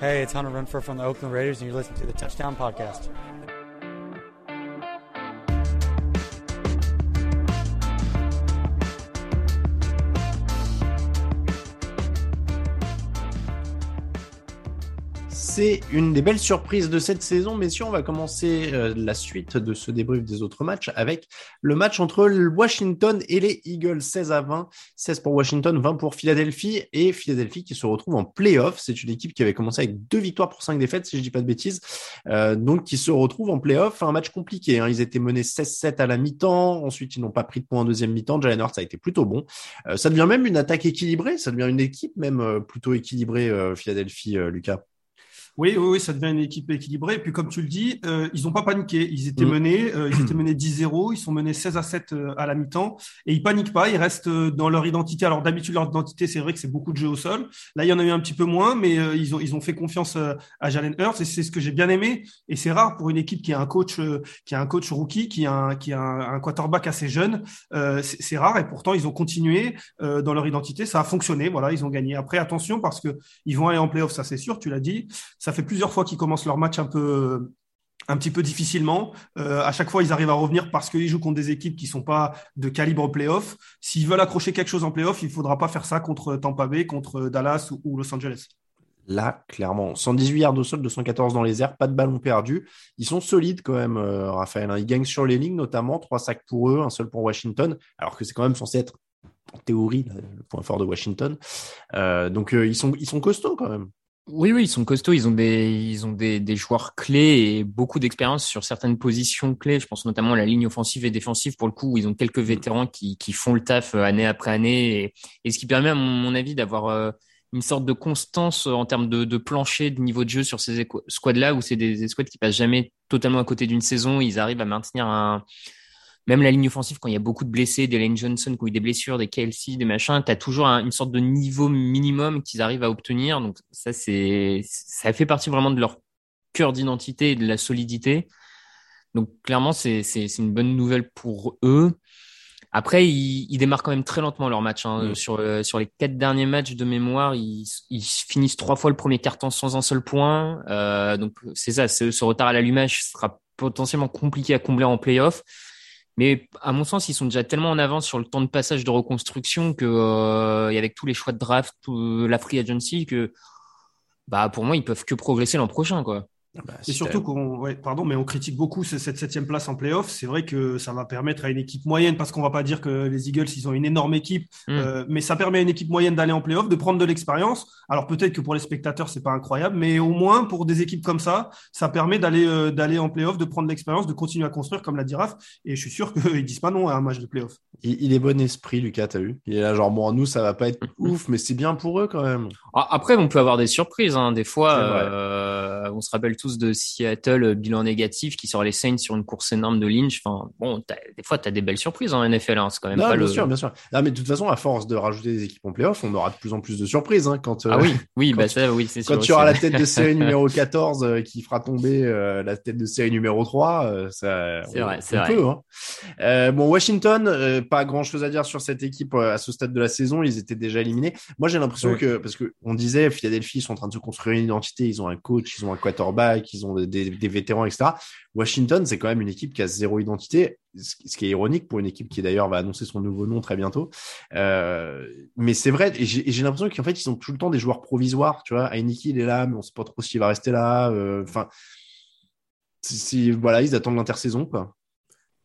Hey, it's Hunter Renfrow from the Oakland Raiders, and you're listening to the Touchdown Podcast. C'est une des belles surprises de cette saison, messieurs. On va commencer la suite de ce débrief des autres matchs avec le match entre Washington et les Eagles, 16-20, 16 pour Washington, 20 pour Philadelphie, et Philadelphie qui se retrouve en play-off. C'est une équipe qui avait commencé avec 2 victoires pour 5 défaites, si je ne dis pas de bêtises, donc qui se retrouve en play-off. Un match compliqué, hein. Ils étaient menés 16-7 à la mi-temps, ensuite ils n'ont pas pris de points en deuxième mi-temps. Jalen Hurts a été plutôt bon, ça devient même une attaque équilibrée, ça devient une équipe même plutôt équilibrée, Philadelphie, Lucas. Oui, ça devient une équipe équilibrée. Et puis, comme tu le dis, ils n'ont pas paniqué. Ils étaient menés 10-0. Ils sont menés 16-7 à la mi-temps. Et ils paniquent pas. Ils restent dans leur identité. Alors, d'habitude, leur identité, c'est vrai que c'est beaucoup de jeux au sol. Là, il y en a eu un petit peu moins, mais ils ont fait confiance à Jalen Hurts. Et c'est ce que j'ai bien aimé. Et c'est rare pour une équipe qui a un coach rookie, qui a un quarterback assez jeune. C'est rare. Et pourtant, ils ont continué dans leur identité. Ça a fonctionné. Voilà, ils ont gagné. Après, attention, parce que ils vont aller en play-off, ça c'est sûr. Tu l'as dit. Ça fait plusieurs fois qu'ils commencent leur match un petit peu difficilement. À chaque fois, ils arrivent à revenir parce qu'ils jouent contre des équipes qui ne sont pas de calibre play-off. S'ils veulent accrocher quelque chose en play-off, il ne faudra pas faire ça contre Tampa Bay, contre Dallas ou Los Angeles. Là, clairement, 118 yards au sol, 214 dans les airs, pas de ballon perdu. Ils sont solides quand même, Raphaël. Ils gagnent sur les lignes notamment, 3 sacks pour eux, 1 seul pour Washington, alors que c'est quand même censé être, en théorie, le point fort de Washington. Donc, ils sont costauds quand même. Oui, ils sont costauds. Ils ont des joueurs clés et beaucoup d'expérience sur certaines positions clés. Je pense notamment à la ligne offensive et défensive, pour le coup, où ils ont quelques vétérans qui font le taf année après année. Et ce qui permet, à mon avis, d'avoir une sorte de constance en termes de plancher, de niveau de jeu sur ces squads-là, où c'est des squads qui passent jamais totalement à côté d'une saison. Ils arrivent à maintenir même la ligne offensive, quand il y a beaucoup de blessés, des Lane Johnson qui ont eu des blessures, des KLC, des machins, tu as toujours une sorte de niveau minimum qu'ils arrivent à obtenir. Donc ça, ça fait partie vraiment de leur cœur d'identité et de la solidité. Donc clairement, c'est une bonne nouvelle pour eux. Après, ils démarrent quand même très lentement leur match. Hein. Sur les 4 derniers matchs de mémoire, ils finissent 3 fois le premier quart-temps sans un seul point. Donc, c'est ça. Ce retard à l'allumage sera potentiellement compliqué à combler en play-off. Mais à mon sens, ils sont déjà tellement en avance sur le temps de passage de reconstruction que, et avec tous les choix de draft, la free agency, que bah, pour moi, ils peuvent que progresser l'an prochain, quoi. Bah, et surtout on critique beaucoup cette 7e place en play-off. C'est vrai que ça va permettre à une équipe moyenne, parce qu'on va pas dire que les Eagles ils ont une énorme équipe, mais ça permet à une équipe moyenne d'aller en play-off, de prendre de l'expérience. Alors peut-être que pour les spectateurs c'est pas incroyable, mais au moins pour des équipes comme ça, ça permet d'aller en play-off, de prendre de l'expérience, de continuer à construire, comme l'a dit Raph. Et je suis sûr qu'ils disent pas non à un match de play-off. Il est bon esprit, Lucas, t'as vu, il est là genre bon, nous ça va pas être ouf, mais c'est bien pour eux quand même. Après on peut avoir des surprises, hein. Des fois on se rappelle tous de Seattle, bilan négatif, qui sort les Saints sur une course énorme de Lynch. Enfin, bon, des fois, tu as des belles surprises en NFL. Hein. C'est quand même pas bien le... Bien sûr. Non, mais de toute façon, à force de rajouter des équipes en playoff, on aura de plus en plus de surprises. Hein, quand, c'est sûr. Quand tu auras la tête de série numéro 14 qui fera tomber la tête de série numéro 3, c'est vrai. Hein. Bon, Washington, pas grand-chose à dire sur cette équipe à ce stade de la saison. Ils étaient déjà éliminés. Moi, j'ai l'impression que, parce qu'on disait, Philadelphie, ils sont en train de se construire une identité. Ils ont un coach, ils ont un quarterback, qu'ils ont des vétérans, etc. Washington, c'est quand même une équipe qui a zéro identité, ce qui est ironique pour une équipe qui d'ailleurs va annoncer son nouveau nom très bientôt. Mais c'est vrai, et j'ai l'impression qu'en fait, ils ont tout le temps des joueurs provisoires. Tu vois, Heineken, il est là, mais on ne sait pas trop s'il va rester là. Enfin, ils attendent l'intersaison, quoi.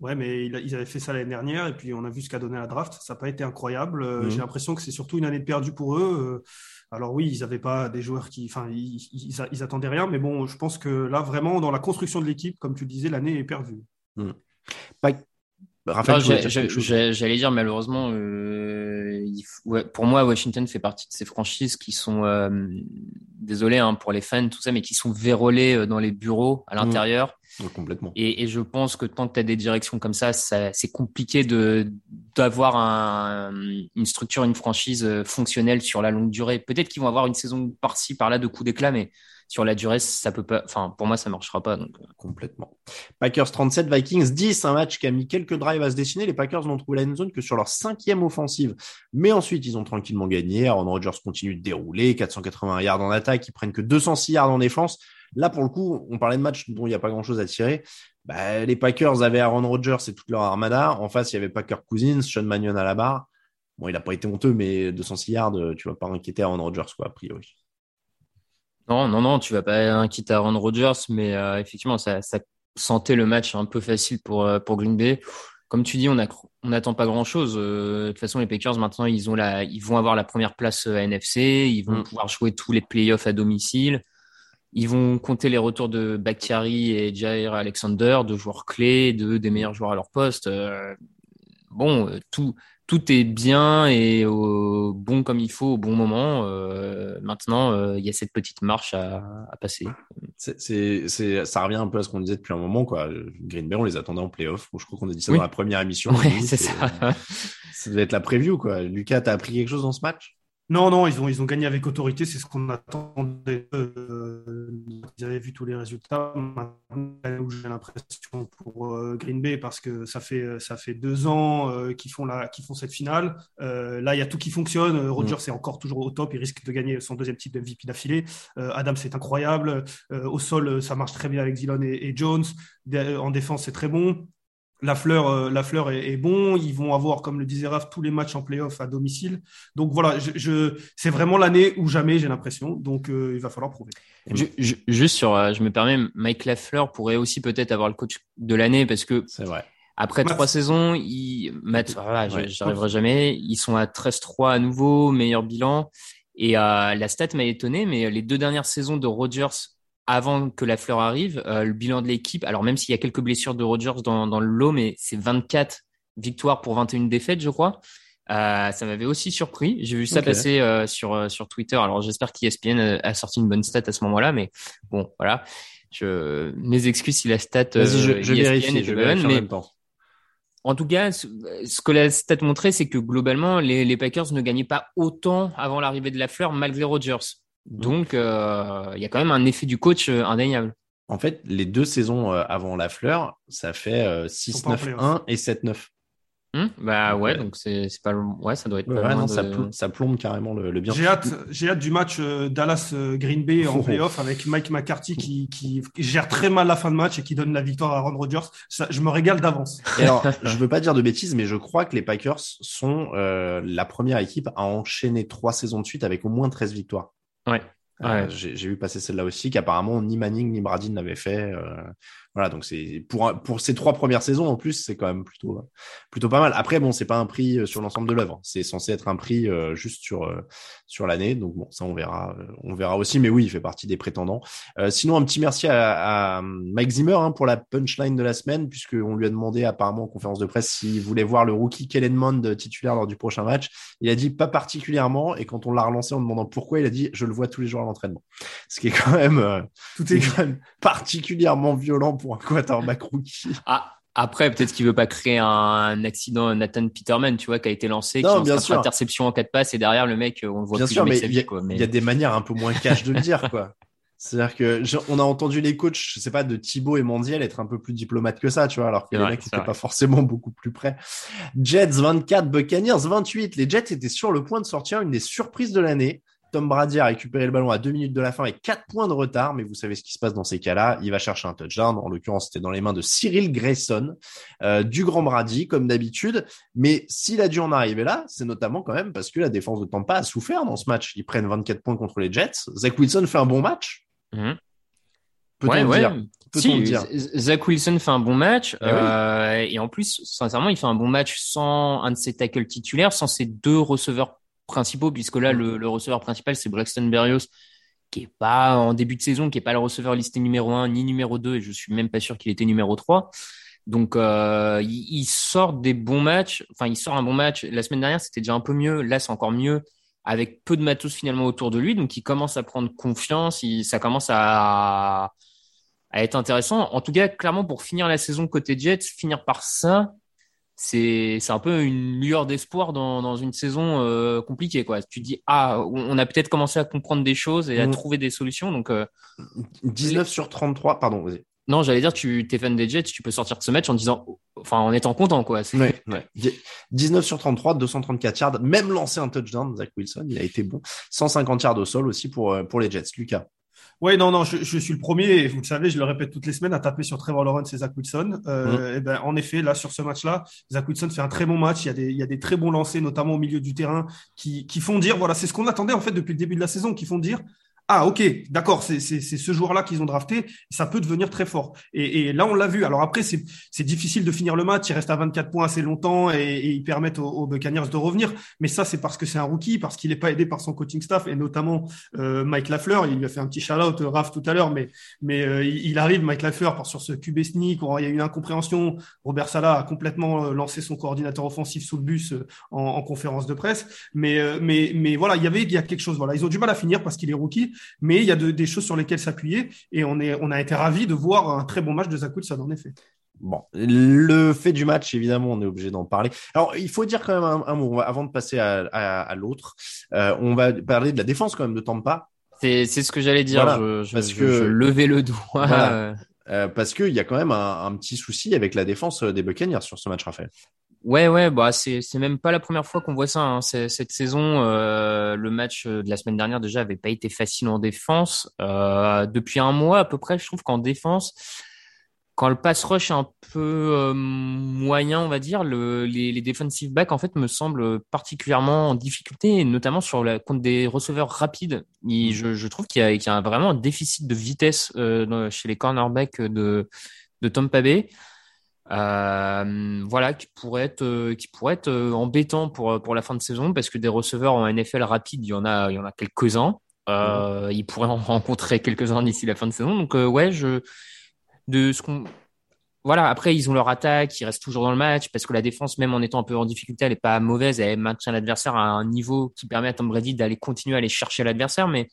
Ouais, mais ils avaient fait ça l'année dernière, et puis on a vu ce qu'a donné la draft. Ça n'a pas été incroyable. J'ai l'impression que c'est surtout une année perdue pour eux. Alors oui, ils n'avaient pas des joueurs qui… Enfin, ils attendaient rien, mais bon, je pense que là, vraiment, dans la construction de l'équipe, comme tu le disais, l'année est perdue. Raphaël, j'allais dire, malheureusement, pour moi, Washington fait partie de ces franchises qui sont… désolé hein, pour les fans, tout ça, mais qui sont vérolés dans les bureaux à l'intérieur. Complètement. Et je pense que tant que tu as des directions comme ça, c'est compliqué d'avoir une structure, une franchise fonctionnelle sur la longue durée. Peut-être qu'ils vont avoir une saison par-ci, par-là de coups d'éclat, mais sur la durée, ça peut pas. Enfin, pour moi, ça marchera pas. Donc complètement. Packers 37, Vikings 10, un match qui a mis quelques drives à se dessiner. Les Packers n'ont trouvé la end zone que sur leur 5e offensive, mais ensuite ils ont tranquillement gagné. Aaron Rodgers continue de dérouler, 480 yards en attaque, ils prennent que 206 yards en défense. Là, pour le coup, on parlait de match dont il n'y a pas grand-chose à tirer. Bah, les Packers avaient Aaron Rodgers et toute leur armada. En face, il y avait pas Kirk Cousins, Sean Mannion à la barre. Bon, il n'a pas été honteux, mais 206 yards, tu ne vas pas inquiéter Aaron Rodgers, quoi, a priori. Non, tu ne vas pas inquiéter Aaron Rodgers, mais effectivement, ça sentait le match un peu facile pour Green Bay. Comme tu dis, on n'attend pas grand-chose. De toute façon, les Packers, maintenant, ils vont avoir la première place NFC. Ils vont pouvoir jouer tous les playoffs à domicile. Ils vont compter les retours de Bakhtiari et Jair Alexander, deux joueurs clés, des meilleurs joueurs à leur poste. Tout est bien et bon comme il faut au bon moment. Maintenant, il y a cette petite marche à passer. Ça revient un peu à ce qu'on disait depuis un moment, quoi. Green Bay, on les attendait en play-off. Je crois qu'on a dit ça dans la première émission. Ouais, c'est ça. Ça devait être la preview, quoi. Lucas, t'as appris quelque chose dans ce match ? Non, ils ont gagné avec autorité, c'est ce qu'on attendait. Ils avaient vu tous les résultats. Maintenant, j'ai l'impression pour Green Bay, parce que ça fait 2 ans qu'ils font cette finale. Là, il y a tout qui fonctionne. Rodgers est encore toujours au top. Il risque de gagner son 2e titre de MVP d'affilée. Adams, c'est incroyable. Au sol, ça marche très bien avec Dillon et Jones. En défense, c'est très bon. La fleur est bon. Ils vont avoir, comme le disait Raph, tous les matchs en play-off à domicile. Donc voilà, c'est vraiment l'année ou jamais, j'ai l'impression. Donc il va falloir prouver. Juste sur, je me permets, Mike Lafleur pourrait aussi peut-être avoir le coach de l'année, parce que c'est vrai. Après 3 saisons, j'arriverai jamais. Ils sont à 13-3 à nouveau, meilleur bilan. Et la stat m'a étonné, mais les 2 dernières saisons de Rodgers, avant que Lafleur arrive, le bilan de l'équipe, alors même s'il y a quelques blessures de Rodgers dans le lot, mais c'est 24 victoires pour 21 défaites, je crois. Ça m'avait aussi surpris. J'ai vu ça passer sur Twitter. Alors j'espère qu'ESPN a sorti une bonne stat à ce moment-là, mais bon, voilà. Mes excuses si la stat je vérifie, et je vérifie en même temps. En tout cas, ce que la stat montrait, c'est que globalement, les Packers ne gagnaient pas autant avant l'arrivée de Lafleur, malgré Rodgers. Donc, il y a quand même un effet du coach indéniable. En fait, les 2 saisons avant Lafleur, ça fait 6-9-1 et 7-9. Bah ouais, donc c'est pas ouais, ça doit être pas loin de... ça plombe carrément le bien. J'ai hâte du match Dallas Green Bay en playoff avec Mike McCarthy qui gère très mal la fin de match et qui donne la victoire à Aaron Rodgers. Ça, je me régale d'avance. Et alors, je veux pas dire de bêtises, mais je crois que les Packers sont la première équipe à enchaîner 3 saisons de suite avec au moins 13 victoires. Ouais. Ouais. J'ai vu passer celle-là aussi, qu'apparemment ni Manning ni Brady ne l'avaient fait. Voilà, donc c'est pour ces 3 premières saisons en plus, c'est quand même plutôt pas mal. Après, bon, c'est pas un prix sur l'ensemble de l'œuvre, c'est censé être un prix juste sur l'année. Donc bon, ça on verra aussi. Mais oui, il fait partie des prétendants. Sinon, un petit merci à Mike Zimmer pour la punchline de la semaine, puisque on lui a demandé apparemment en conférence de presse s'il voulait voir le rookie Kellen Mond titulaire lors du prochain match. Il a dit pas particulièrement, et quand on l'a relancé en demandant pourquoi, il a dit je le vois tous les jours à l'entraînement. Ce qui est quand même particulièrement violent pour un quarterback rookie. Ah, après, peut-être qu'il veut pas créer un accident Nathan Peterman, tu vois, qui a été lancé, qui lance une interception en 4 passes et derrière le mec, on le voit bien plus sûr, jamais de sa vie, quoi. Mais il y a des manières un peu moins cash de le dire, quoi. C'est-à-dire que on a entendu les coachs, je sais pas, de Thibault et Mandiel être un peu plus diplomates que ça, tu vois, alors que les mecs n'étaient pas forcément beaucoup plus près. Jets 24, Buccaneers 28. Les Jets étaient sur le point de sortir une des surprises de l'année. Tom Brady a récupéré le ballon à 2 minutes de la fin avec 4 points de retard, mais vous savez ce qui se passe dans ces cas-là. Il va chercher un touchdown. En l'occurrence, c'était dans les mains de Cyril Grayson, du grand Brady, comme d'habitude. Mais s'il a dû en arriver là, c'est notamment quand même parce que la défense de Tampa a souffert dans ce match. Ils prennent 24 points contre les Jets. Zach Wilson fait un bon match. Peut-on dire. Zach Wilson fait un bon match. Et en plus, sincèrement, il fait un bon match sans un de ses tackles titulaires, sans ses 2 receveurs principaux, puisque là le receveur principal c'est Braxton Berrios, qui est pas en début de saison, qui est pas le receveur listé numéro 1 ni numéro 2, et je suis même pas sûr qu'il était numéro 3. Donc il sort des bons matchs, enfin il sort un bon match. La semaine dernière c'était déjà un peu mieux, là c'est encore mieux avec peu de matos finalement autour de lui, donc il commence à prendre confiance, ça commence à être intéressant. En tout cas, clairement, pour finir la saison côté Jets, finir par ça, c'est un peu une lueur d'espoir dans une saison compliquée, quoi. Tu dis on a peut-être commencé à comprendre des choses et à trouver des solutions. Donc 19 sur 33, pardon, vas-y. Non, j'allais dire, tu t'es fan des Jets, tu peux sortir de ce match en disant, enfin, en étant content, quoi. 19 sur 33, 234 yards, même lancer un touchdown, Zach Wilson, il a été bon. 150 yards au sol aussi pour les Jets, Lucas. Ouais, non, je suis le premier, et vous le savez, je le répète toutes les semaines, à taper sur Trevor Lawrence et Zach Wilson. Et ben, en effet, là, sur ce match-là, Zach Wilson fait un très bon match. Il y a des très bons lancers, notamment au milieu du terrain, qui font dire, voilà, c'est ce qu'on attendait, en fait, depuis le début de la saison, qui font dire, ah, ok, d'accord, c'est ce joueur-là qu'ils ont drafté, ça peut devenir très fort. Et là, on l'a vu. Alors après, c'est difficile de finir le match, il reste à 24 points assez longtemps, et ils permettent aux Buccaneers de revenir. Mais ça, c'est parce que c'est un rookie, parce qu'il n'est pas aidé par son coaching staff, et notamment Mike Lafleur. Il lui a fait un petit shout-out, Raph, tout à l'heure, mais il arrive, Mike Lafleur, sur ce QB sneak, il y a eu une incompréhension. Robert Salah a complètement lancé son coordinateur offensif sous le bus en conférence de presse. Mais voilà, il y a quelque chose. Voilà, ils ont du mal à finir parce qu'il est rookie. Mais il y a des choses sur lesquelles s'appuyer, et on a été ravis de voir un très bon match de Zach Wilson, en effet. Bon, le fait du match, évidemment, on est obligé d'en parler. Alors, il faut dire quand même un mot, avant de passer à l'autre, on va parler de la défense quand même de Tampa. C'est ce que j'allais dire, voilà, parce que je levais le doigt. Voilà. Parce qu'il y a quand même un petit souci avec la défense des Buccaneers sur ce match, Raphaël. Ouais, bah c'est même pas la première fois qu'on voit ça, hein. Cette saison, le match de la semaine dernière déjà avait pas été facile en défense. Depuis un mois à peu près, je trouve qu'en défense, quand le pass rush est un peu moyen, on va dire, les defensive backs en fait me semblent particulièrement en difficulté, et notamment contre des receveurs rapides. Je trouve qu'il y a vraiment un déficit de vitesse chez les cornerbacks de Tampa Bay. Voilà, qui pourrait être embêtant pour la fin de saison, parce que des receveurs en NFL rapides, il y en a quelques-uns. Ils pourraient en rencontrer quelques-uns d'ici la fin de saison. Donc voilà, après ils ont leur attaque, ils restent toujours dans le match, parce que la défense, même en étant un peu en difficulté, elle est pas mauvaise, elle maintient l'adversaire à un niveau qui permet à Tom Brady d'aller continuer à aller chercher l'adversaire. Mais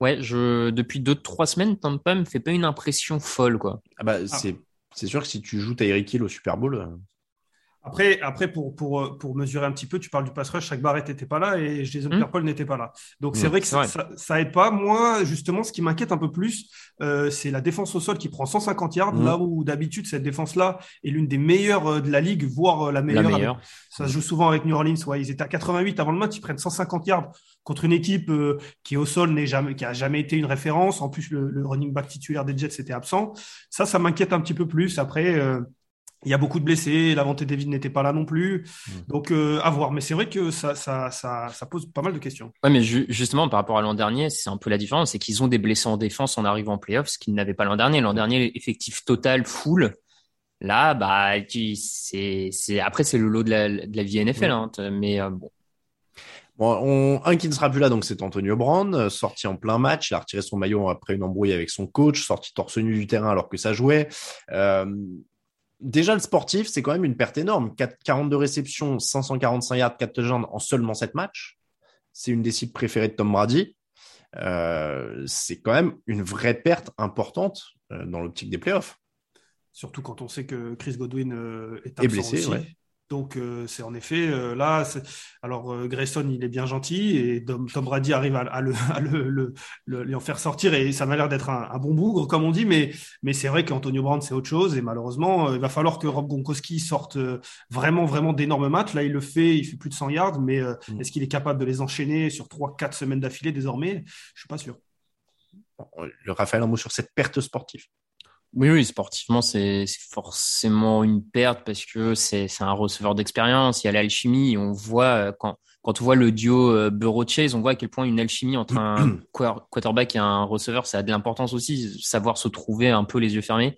ouais, depuis 2-3 semaines, Tampa me fait pas une impression folle, quoi. C'est sûr que si tu joues Tyreek Hill au Super Bowl... Après, pour mesurer un petit peu, tu parles du pass rush, chaque Barrett n'était pas là et Jason Pierre-Paul n'était pas là. Donc, c'est vrai que ça aide pas. Moi, justement, ce qui m'inquiète un peu plus, c'est la défense au sol qui prend 150 yards, là où d'habitude, cette défense-là est l'une des meilleures de la ligue, voire la meilleure. Ça se joue souvent avec New Orleans. Ouais, ils étaient à 88 avant le match, ils prennent 150 yards contre une équipe qui au sol qui a jamais été une référence. En plus, le running back titulaire des Jets était absent. Ça m'inquiète un petit peu plus. Après... il y a beaucoup de blessés, la vente David n'était pas là non plus, donc à voir. Mais c'est vrai que ça pose pas mal de questions. Oui, mais justement, par rapport à l'an dernier, c'est un peu la différence, c'est qu'ils ont des blessés en défense en arrivant en play-off, ce qu'ils n'avaient pas l'an dernier. L'an dernier, effectif total, full. Là, après, c'est le lot de la vie NFL, mais bon. Un qui ne sera plus là, donc c'est Antonio Brown, sorti en plein match. Il a retiré son maillot après une embrouille avec son coach, sorti torse nu du terrain alors que ça jouait. Déjà, le sportif, c'est quand même une perte énorme. 42 réceptions, 545 yards, 4 touchdowns en seulement 7 matchs. C'est une des cibles préférées de Tom Brady. C'est quand même une vraie perte importante dans l'optique des playoffs. Surtout quand on sait que Chris Godwin est absent blessé, aussi. Ouais. Donc, c'est en effet, là, Grayson, il est bien gentil et Tom Brady arrive à lui en faire sortir et ça m'a l'air d'être un bon bougre, comme on dit, mais c'est vrai qu'Antonio Brown, c'est autre chose et malheureusement, il va falloir que Rob Gronkowski sorte vraiment, vraiment d'énormes matchs. Là, il fait plus de 100 yards, mais est-ce qu'il est capable de les enchaîner sur 3-4 semaines d'affilée désormais ? Je suis pas sûr. Raphaël, un mot sur cette perte sportive. Oui, sportivement, c'est forcément une perte parce que c'est un receveur d'expérience. Il y a l'alchimie. On voit, quand on voit le duo Burrow-Chase, on voit à quel point une alchimie entre un quarterback et un receveur, ça a de l'importance aussi, savoir se trouver un peu les yeux fermés.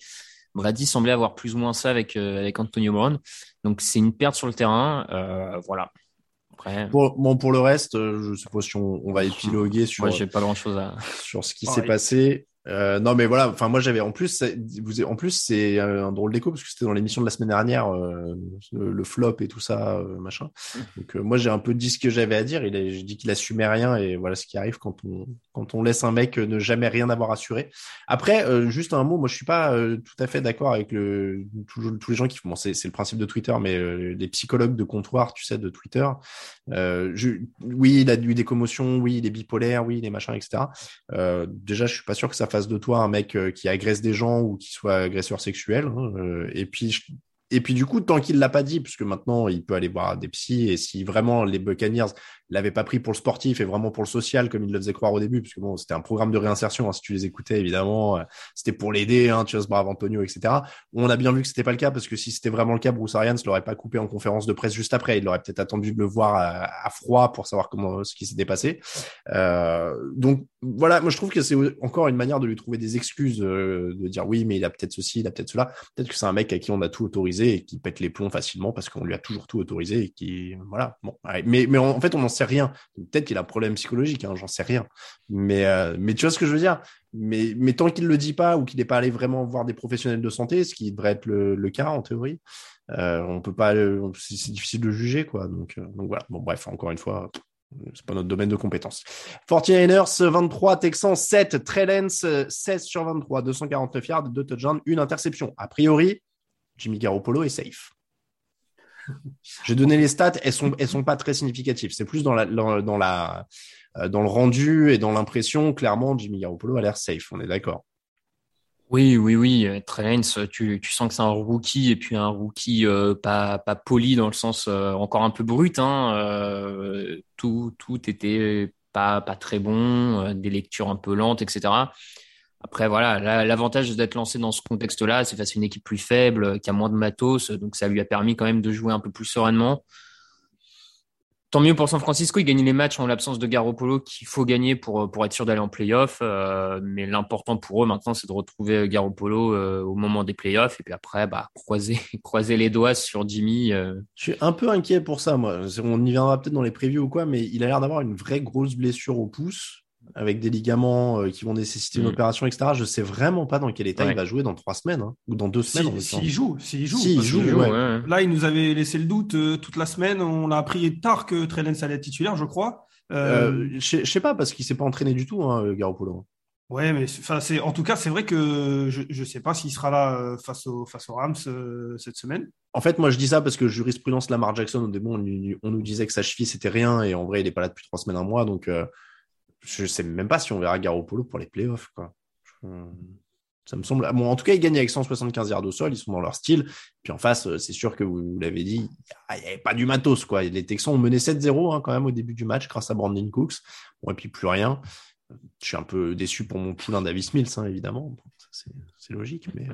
Brady semblait avoir plus ou moins ça avec Antonio Brown. Donc, c'est une perte sur le terrain. Voilà. Après... Pour le reste, je suppose qu'on va épiloguer sur, j'ai pas grand-chose sur ce qui s'est passé. Non mais voilà, enfin moi j'avais en plus c'est un drôle d'écho parce que c'était dans l'émission de la semaine dernière le flop et tout ça machin. Donc moi j'ai un peu dit ce que j'avais à dire. J'ai dit qu'il assumait rien et voilà ce qui arrive quand on laisse un mec ne jamais rien avoir assuré. Après juste un mot, moi je suis pas tout à fait d'accord avec tous les gens qui font. Bon, c'est le principe de Twitter, mais les psychologues de comptoir, tu sais, de Twitter. Oui, il a eu des commotions, oui il est bipolaire, oui il est machin, etc. Déjà je suis pas sûr que ça face de toi un mec qui agresse des gens ou qui soit agresseur sexuel, et puis du coup tant qu'il l'a pas dit, puisque maintenant il peut aller voir des psys, et si vraiment les Buccaneers l'avaient pas pris pour le sportif et vraiment pour le social comme ils le faisaient croire au début, puisque bon c'était un programme de réinsertion, si tu les écoutais évidemment c'était pour l'aider, tu vois, ce brave Antonio, etc. On a bien vu que c'était pas le cas, parce que si c'était vraiment le cas, Bruce Arians l'aurait pas coupé en conférence de presse juste après, il aurait peut-être attendu de le voir à froid pour savoir comment ce qui s'était passé, donc voilà, moi je trouve que c'est encore une manière de lui trouver des excuses, de dire oui mais il a peut-être ceci, il a peut-être cela, peut-être que c'est un mec à qui on a tout autorisé et qui pète les plombs facilement parce qu'on lui a toujours tout autorisé et qui voilà, bon, ouais. mais en fait on en sait rien. Peut-être qu'il a un problème psychologique, j'en sais rien. Mais tu vois ce que je veux dire. Mais tant qu'il le dit pas ou qu'il n'est pas allé vraiment voir des professionnels de santé, ce qui devrait être le cas en théorie, on peut pas. C'est difficile de juger quoi. Donc voilà. Bon bref, encore une fois. C'est pas notre domaine de compétence. 49ers 23, Texans 7, Trey Lance 16 sur 23, 249 yards, 2 touchdowns, 1 interception. A priori, Jimmy Garoppolo est safe. J'ai donné les stats, elles sont pas très significatives. C'est plus dans le rendu et dans l'impression. Clairement, Jimmy Garoppolo a l'air safe. On est d'accord. Oui. Trey Lance, tu sens que c'est un rookie, et puis un rookie pas poli dans le sens encore un peu brut. Tout était pas très bon, des lectures un peu lentes, etc. Après voilà, l'avantage d'être lancé dans ce contexte-là, c'est face à une équipe plus faible, qui a moins de matos, donc ça lui a permis quand même de jouer un peu plus sereinement. Tant mieux pour San Francisco, il gagne les matchs en l'absence de Garoppolo qu'il faut gagner pour être sûr d'aller en play-off. Mais l'important pour eux maintenant, c'est de retrouver Garoppolo au moment des play-offs. Et puis après, croiser les doigts sur Jimmy. Je suis un peu inquiet pour ça, moi. On y viendra peut-être dans les previews ou quoi, mais il a l'air d'avoir une vraie grosse blessure au pouce, avec des ligaments qui vont nécessiter une opération, etc. Je ne sais vraiment pas dans quel état il va jouer dans 3 semaines, ou dans 2 semaines. S'il joue. Là, il nous avait laissé le doute toute la semaine. On a appris tard que Trey Lance allait être titulaire, je crois. Je ne sais pas, parce qu'il ne s'est pas entraîné du tout, Garoppolo. Ouais, mais en tout cas, c'est vrai que je sais pas s'il sera là face aux Rams cette semaine. En fait, moi, je dis ça parce que jurisprudence Lamar Jackson, au début, on nous disait que sa cheville, c'était rien. Et en vrai, il n'est pas là depuis 3 semaines, 1 mois. Donc, je sais même pas si on verra Garoppolo pour les playoffs, quoi. Ça me semble… Bon, en tout cas, ils gagnent avec 175 yards au sol. Ils sont dans leur style. Puis en face, c'est sûr que vous l'avez dit, il n'y avait pas du matos, quoi. Les Texans ont mené 7-0 quand même au début du match grâce à Brandon Cooks. Bon, et puis plus rien. Je suis un peu déçu pour mon poulain Davis Mills, évidemment. C'est logique, mais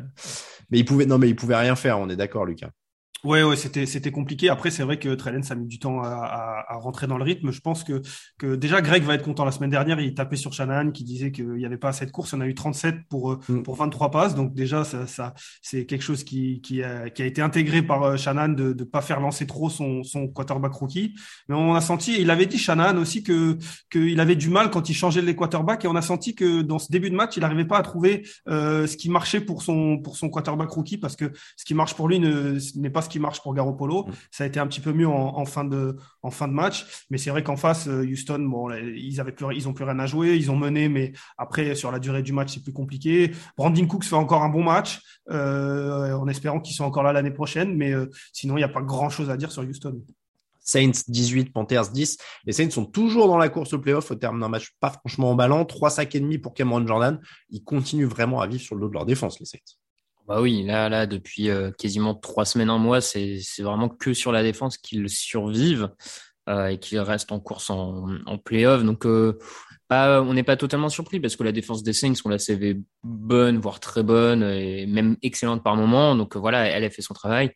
il pouvait rien faire, on est d'accord, Lucas. Ouais, c'était compliqué. Après, c'est vrai que Trellen, ça a mis du temps à rentrer dans le rythme. Je pense que déjà, Greg va être content. La semaine dernière, il tapait sur Shanahan qui disait qu'il n'y avait pas assez de courses. On a eu 37 pour 23 passes. Donc déjà, ça c'est quelque chose qui a été intégré par Shanahan de ne pas faire lancer trop son quarterback rookie. Mais on a senti, il avait dit Shanahan aussi qu'il avait du mal quand il changeait les quarterbacks. Et on a senti que dans ce début de match, il n'arrivait pas à trouver ce qui marchait pour son quarterback rookie, parce que ce qui marche pour lui n'est pas ce qui marche pour Garoppolo. Ça a été un petit peu mieux en fin de match, mais c'est vrai qu'en face, Houston, ils ont plus rien à jouer, ils ont mené, mais après sur la durée du match, c'est plus compliqué. Brandon Cooks fait encore un bon match, en espérant qu'ils soient encore là l'année prochaine, mais sinon il n'y a pas grand chose à dire sur Houston. Saints 18, Panthers 10. Les Saints sont toujours dans la course au playoff au terme d'un match pas franchement emballant, 3 sacs et demi pour Cameron Jordan. Ils continuent vraiment à vivre sur le dos de leur défense, les Saints. Bah oui, là depuis quasiment 3 semaines, 1 mois, c'est vraiment que sur la défense qu'ils survivent et qu'ils restent en course en play-off. Donc on n'est pas totalement surpris parce que la défense des Saints, on la savait bonne, voire très bonne, et même excellente par moment. Donc voilà, elle a fait son travail.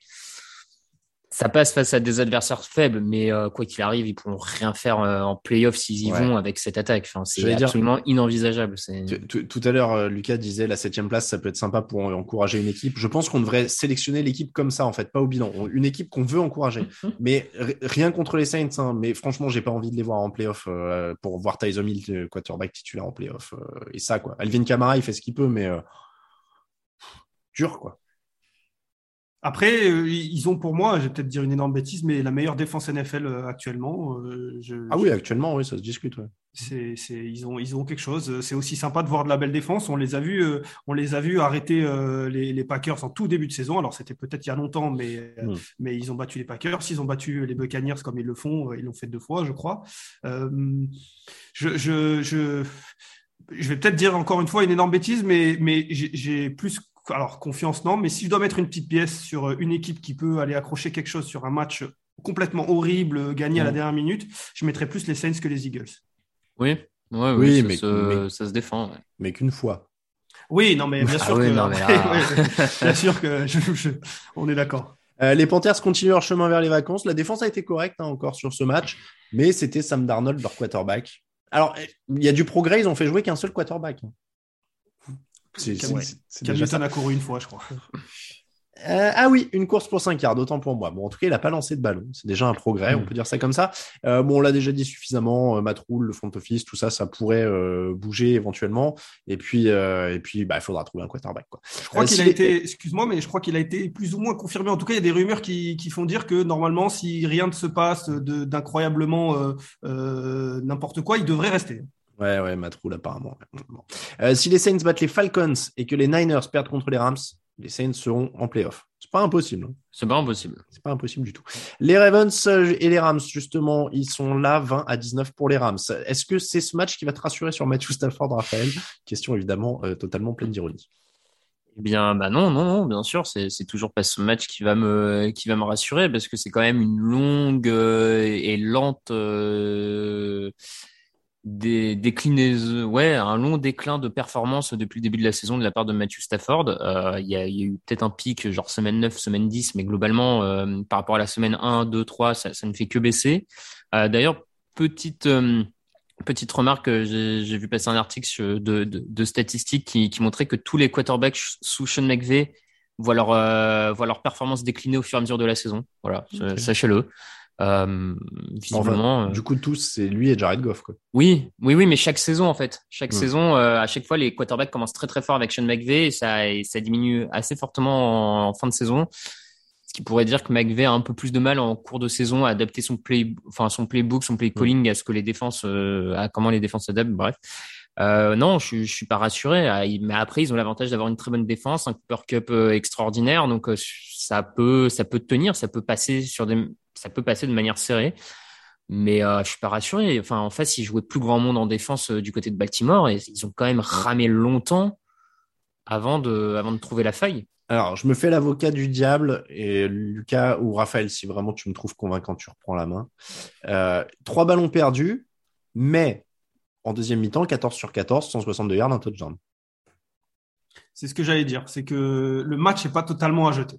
Ça passe face à des adversaires faibles, mais quoi qu'il arrive, ils pourront rien faire en play-off s'ils y vont avec cette attaque. Enfin, c'est absolument inenvisageable. Tout à l'heure, Lucas disait la 7e place, ça peut être sympa pour encourager une équipe. Je pense qu'on devrait sélectionner l'équipe comme ça, en fait, pas au bilan. Une équipe qu'on veut encourager. Mais rien contre les Saints, mais franchement, j'ai pas envie de les voir en play-off pour voir Tyson Hill, quarterback titulaire en play-off. Et ça, quoi. Alvin Kamara, il fait ce qu'il peut, mais dur, quoi. Après, ils ont pour moi, je vais peut-être dire une énorme bêtise, mais la meilleure défense NFL actuellement. Actuellement, oui, ça se discute. Ouais. Ils ont quelque chose. C'est aussi sympa de voir de la belle défense. On les a vus arrêter les Packers en tout début de saison. Alors c'était peut-être il y a longtemps, mais ils ont battu les Packers. Ils ont battu les Buccaneers comme ils le font. Ils l'ont fait 2 fois, je crois. Je vais peut-être dire encore une fois une énorme bêtise, mais j'ai plus. Alors, confiance, non, mais si je dois mettre une petite pièce sur une équipe qui peut aller accrocher quelque chose sur un match complètement horrible, gagné à la dernière minute, je mettrais plus les Saints que les Eagles. Oui, mais ça se défend. Ouais. Mais qu'une fois. Oui, non, mais bien sûr bien sûr que on est d'accord. Les Panthers continuent leur chemin vers les vacances. La défense a été correcte encore sur ce match, mais c'était Sam Darnold, leur quarterback. Alors, il y a du progrès, ils ont fait jouer qu'un seul quarterback. Hamilton a couru 1 fois, je crois. Une course pour 5 yards, autant pour moi. Bon, en tout cas, il n'a pas lancé de ballon. C'est déjà un progrès, on peut dire ça comme ça. On l'a déjà dit suffisamment. Matt Rule, le front office, tout ça, ça pourrait bouger éventuellement. Et puis, il faudra trouver un quarterback, quoi. Je crois qu'il a été, excuse-moi, mais je crois qu'il a été plus ou moins confirmé. En tout cas, il y a des rumeurs qui font dire que normalement, si rien ne se passe d'incroyablement n'importe quoi, il devrait rester. Ouais, Matt Rule, apparemment. Si les Saints battent les Falcons et que les Niners perdent contre les Rams, les Saints seront en play-off. C'est pas impossible. C'est pas impossible du tout. Les Ravens et les Rams, justement, ils sont là 20-19 pour les Rams. Est-ce que c'est ce match qui va te rassurer sur Matthew Stafford, Raphaël ? Question évidemment totalement pleine d'ironie. Eh bien, non, bien sûr, c'est toujours pas ce match qui va me rassurer, parce que c'est quand même une longue et lente. Des déclinaisons, un long déclin de performance depuis le début de la saison de la part de Matthew Stafford. Il y a eu peut-être un pic, genre semaine 9, semaine 10, mais globalement, par rapport à la semaine 1, 2, 3, ça ne fait que baisser. D'ailleurs, petite remarque, j'ai vu passer un article de statistiques qui montrait que tous les quarterbacks sous Sean McVay voient leur performance décliner au fur et à mesure de la saison. Voilà, okay. Sachez-le. Visiblement, du coup tous c'est lui et Jared Goff, quoi. Oui, mais chaque saison en fait, saison à chaque fois les quarterbacks commencent très très fort avec Sean McVay et ça diminue assez fortement en fin de saison, ce qui pourrait dire que McVay a un peu plus de mal en cours de saison à adapter son playbook, son play calling à ce que les défenses à comment les défenses s'adaptent, bref. Non, je suis pas rassuré. Mais après, ils ont l'avantage d'avoir une très bonne défense, un Cooper Cup extraordinaire, donc ça peut tenir, ça peut passer de manière serrée. Mais je suis pas rassuré. Enfin, en face, ils jouaient plus grand monde en défense du côté de Baltimore, et ils ont quand même ramé longtemps avant de trouver la faille. Alors, je me fais l'avocat du diable, et Lucas ou Raphaël, si vraiment tu me trouves convaincant, tu reprends la main. 3 ballons perdus, mais en deuxième mi-temps, 14 sur 14, 162 yards, un touchdown. C'est ce que j'allais dire, c'est que le match n'est pas totalement à jeter.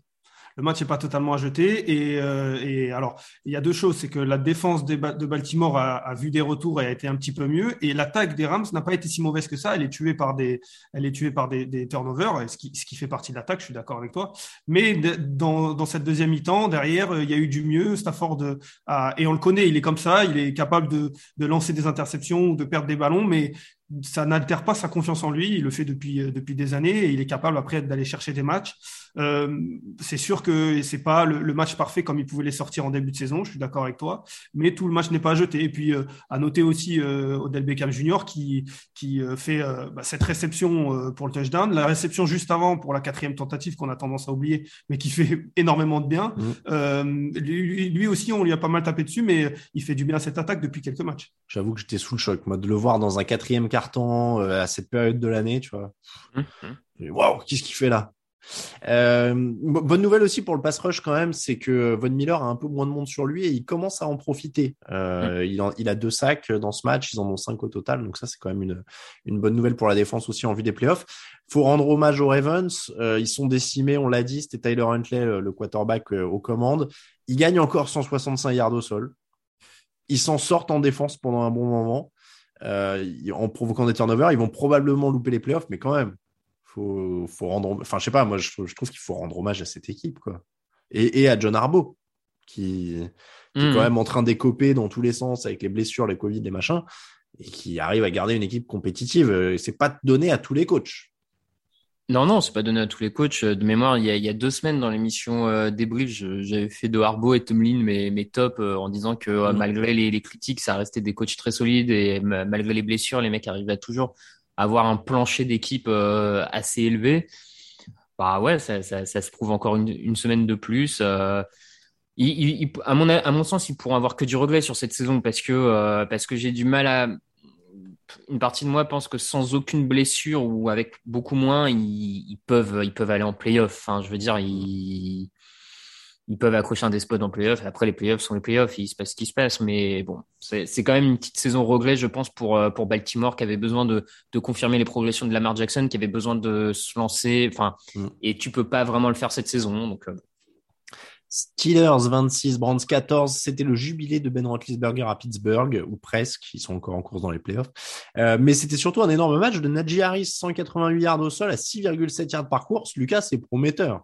Le match n'est pas totalement à jeter. Et alors, il y a deux choses. C'est que la défense de Baltimore a vu des retours et a été un petit peu mieux. Et l'attaque des Rams n'a pas été si mauvaise que ça. Elle est tuée par des turnovers, ce qui fait partie de l'attaque, je suis d'accord avec toi. Mais dans cette deuxième mi-temps, derrière, il y a eu du mieux. Stafford, et on le connaît, il est comme ça. Il est capable de lancer des interceptions ou de perdre des ballons, mais ça n'altère pas sa confiance en lui. Il le fait depuis des années, et il est capable après d'aller chercher des matchs. C'est sûr que c'est pas le match parfait comme il pouvait les sortir en début de saison, je suis d'accord avec toi, mais tout le match n'est pas à jeter. Et puis à noter aussi Odell Beckham Jr. qui fait cette réception pour le touchdown, la réception juste avant pour la 4e tentative qu'on a tendance à oublier, mais qui fait énormément de bien. Lui aussi, on lui a pas mal tapé dessus, mais il fait du bien à cette attaque depuis quelques matchs. J'avoue que j'étais sous le choc, moi, de le voir dans un 4e carton à cette période de l'année, tu vois. Waouh, qu'est-ce qu'il fait là? Bonne nouvelle aussi pour le pass rush quand même, c'est que Von Miller a un peu moins de monde sur lui, et il commence à en profiter. Il a 2 sacs dans ce match, ils en ont 5 au total, donc ça c'est quand même une bonne nouvelle pour la défense aussi en vue des playoffs. Faut rendre hommage aux Ravens, ils sont décimés, on l'a dit, c'était Tyler Huntley, le quarterback aux commandes. Ils gagnent encore 165 yards au sol, ils s'en sortent en défense pendant un bon moment, en provoquant des turnovers. Ils vont probablement louper les playoffs, mais quand même faut rendre, enfin je sais pas, moi je trouve qu'il faut rendre hommage à cette équipe, quoi, et à John Harbaugh qui est quand même en train d'écoper dans tous les sens avec les blessures, les Covid, les machins, et qui arrive à garder une équipe compétitive. C'est pas donné à tous les coachs. Non, c'est pas donné à tous les coachs. De mémoire, il y a 2 semaines dans l'émission Débrief, j'avais fait de Harbaugh et Tomlin mes tops, en disant que malgré les critiques, ça restait des coachs très solides, et malgré les blessures, les mecs arrivaient à toujours avoir un plancher d'équipe assez élevé. Bah ouais, ça se prouve encore une semaine de plus. À mon sens, ils pourront avoir que du regret sur cette saison, parce que j'ai du mal à... Une partie de moi pense que sans aucune blessure ou avec beaucoup moins, ils peuvent aller en play-off. Hein. Je veux dire, ils peuvent accrocher un des spots en play-off. Après, les play-offs sont les play-offs, il se passe ce qui se passe. Mais bon, c'est quand même une petite saison regret, je pense, pour Baltimore, qui avait besoin de confirmer les progressions de Lamar Jackson, qui avait besoin de se lancer. Enfin, et tu peux pas vraiment le faire cette saison. Donc, Steelers 26, Browns 14, c'était le jubilé de Ben Roethlisberger à Pittsburgh, ou presque, ils sont encore en course dans les playoffs, mais c'était surtout un énorme match de Najee Harris, 188 yards au sol à 6,7 yards par course. Lucas, c'est prometteur.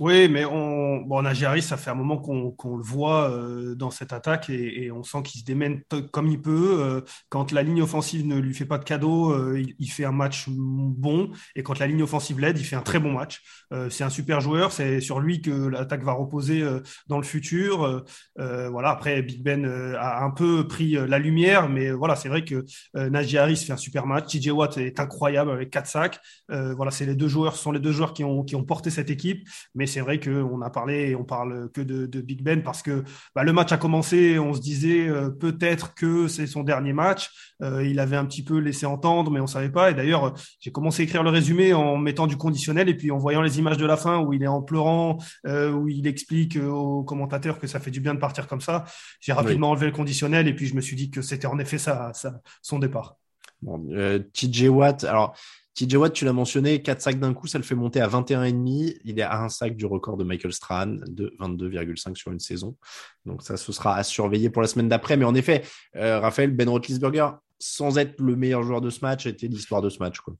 Oui, mais Najee Harris, ça fait un moment qu'on le voit dans cette attaque, et on sent qu'il se démène comme il peut. Quand la ligne offensive ne lui fait pas de cadeau, il fait un match bon, et quand la ligne offensive l'aide, il fait un très bon match. C'est un super joueur, c'est sur lui que l'attaque va reposer dans le futur. Voilà. Après, Big Ben a un peu pris la lumière, mais voilà, c'est vrai que Najee Harris fait un super match. TJ Watt est incroyable avec 4 sacs. Voilà, ce sont les deux joueurs qui ont porté cette équipe, mais c'est vrai qu'on a parlé et on parle que de Big Ben, parce que le match a commencé, on se disait peut-être que c'est son dernier match. Il avait un petit peu laissé entendre, mais on ne savait pas. Et d'ailleurs, j'ai commencé à écrire le résumé en mettant du conditionnel, et puis en voyant les images de la fin où il est en pleurant, où il explique aux commentateurs que ça fait du bien de partir comme ça. J'ai rapidement enlevé le conditionnel, et puis je me suis dit que c'était en effet ça son départ. Bon, TJ Watt, alors... TJ Watt, tu l'as mentionné, 4 sacs d'un coup, ça le fait monter à 21,5. Il est à 1 sac du record de Michael Strahan de 22,5 sur une saison. Donc ça, ce sera à surveiller pour la semaine d'après. Mais en effet, Raphaël, Ben Roethlisberger, sans être le meilleur joueur de ce match, était l'histoire de ce match, quoi.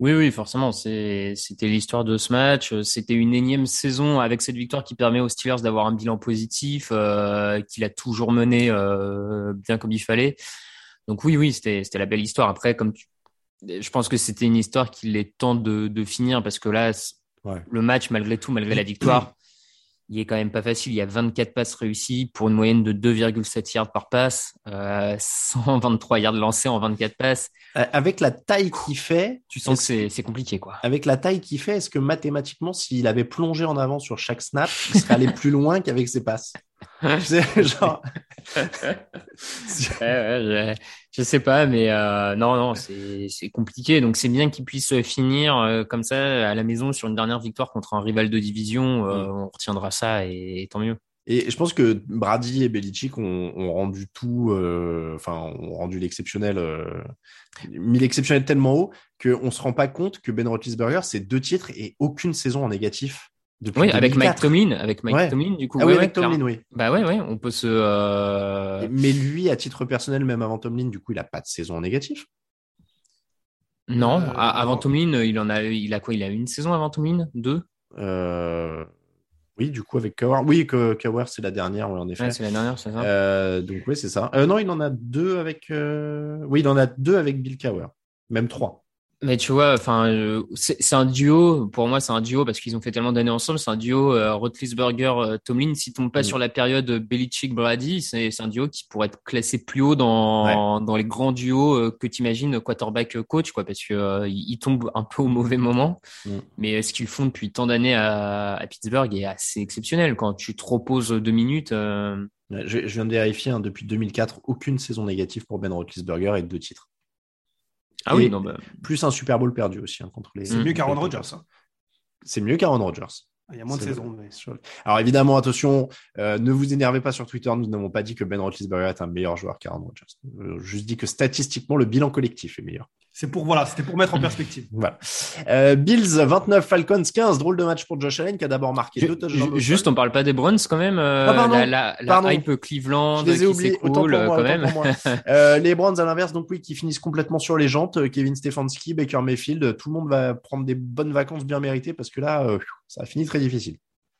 Oui, forcément, c'était l'histoire de ce match. C'était une énième saison avec cette victoire qui permet aux Steelers d'avoir un bilan positif, qu'il a toujours mené bien comme il fallait. Donc oui, c'était la belle histoire. Après, je pense que c'était une histoire qu'il est temps de finir, parce que là, le match, malgré tout, malgré la victoire, il est quand même pas facile. Il y a 24 passes réussies pour une moyenne de 2,7 yards par passe, 123 yards lancés en 24 passes. Avec la taille qu'il fait, tu sens que c'est compliqué, quoi. Avec la taille qu'il fait, est-ce que mathématiquement, s'il avait plongé en avant sur chaque snap, il serait allé plus loin qu'avec ses passes? Tu sais, genre. Je sais pas, mais non, c'est compliqué. Donc c'est bien qu'ils puissent finir comme ça à la maison sur une dernière victoire contre un rival de division. On retiendra ça et tant mieux. Et je pense que Brady et Belichick ont rendu tout, ont rendu l'exceptionnel, mis l'exceptionnel tellement haut qu'on se rend pas compte que Ben Roethlisberger, c'est 2 titres et aucune saison en négatif. Oui, 2004. Avec Mike Tomlin, du coup. Ah oui, avec Tomlin, oui. Bah ouais, on peut se. Mais lui, à titre personnel, même avant Tomlin, du coup, il a pas de saison en négatif. Non, avant Tomlin, il a quoi ? Il a une saison avant Tomlin, 2. Oui, du coup, avec Cowher. Oui, Cowher, c'est la dernière, oui, en effet. Ouais, c'est la dernière, c'est ça. Donc oui, c'est ça. Non, il en a 2 avec. Oui, il en a 2 avec Bill Cowher, même 3. Mais tu vois, c'est un duo. Pour moi, c'est un duo parce qu'ils ont fait tellement d'années ensemble. C'est un duo Roethlisberger-Tomlin. S'ils ne tombent pas sur la période Belichick-Brady, c'est un duo qui pourrait être classé plus haut dans les grands duos que tu imagines quarterback-coach, quoi, parce qu'ils tombent un peu au mauvais moment. Mais ce qu'ils font depuis tant d'années à Pittsburgh est assez exceptionnel. Quand tu te reposes 2 minutes… Je viens de vérifier, hein, depuis 2004, aucune saison négative pour Ben Roethlisberger et 2 titres. Ah oui, non, bah... plus un Super Bowl perdu aussi, hein, contre les. C'est mieux qu'Aaron Rodgers. C'est mieux qu'Aaron Rodgers. Il y a moins de saisons. Mais... Alors évidemment, attention, ne vous énervez pas sur Twitter. Nous n'avons pas dit que Ben Roethlisberger est un meilleur joueur qu'Aaron Rodgers. Juste dit que statistiquement, le bilan collectif est meilleur. C'était pour mettre en perspective. Voilà. Bills 29, Falcons 15. Drôle de match pour Josh Allen qui a d'abord marqué 2 touchdowns. Juste, on parle pas des Browns quand même. La hype Cleveland. Je les ai oubliés. Autant pour moi, quand même. Les Browns à l'inverse, donc oui, qui finissent complètement sur les jantes. Kevin Stefanski, Baker Mayfield, tout le monde va prendre des bonnes vacances bien méritées parce que là, ça a fini très difficile.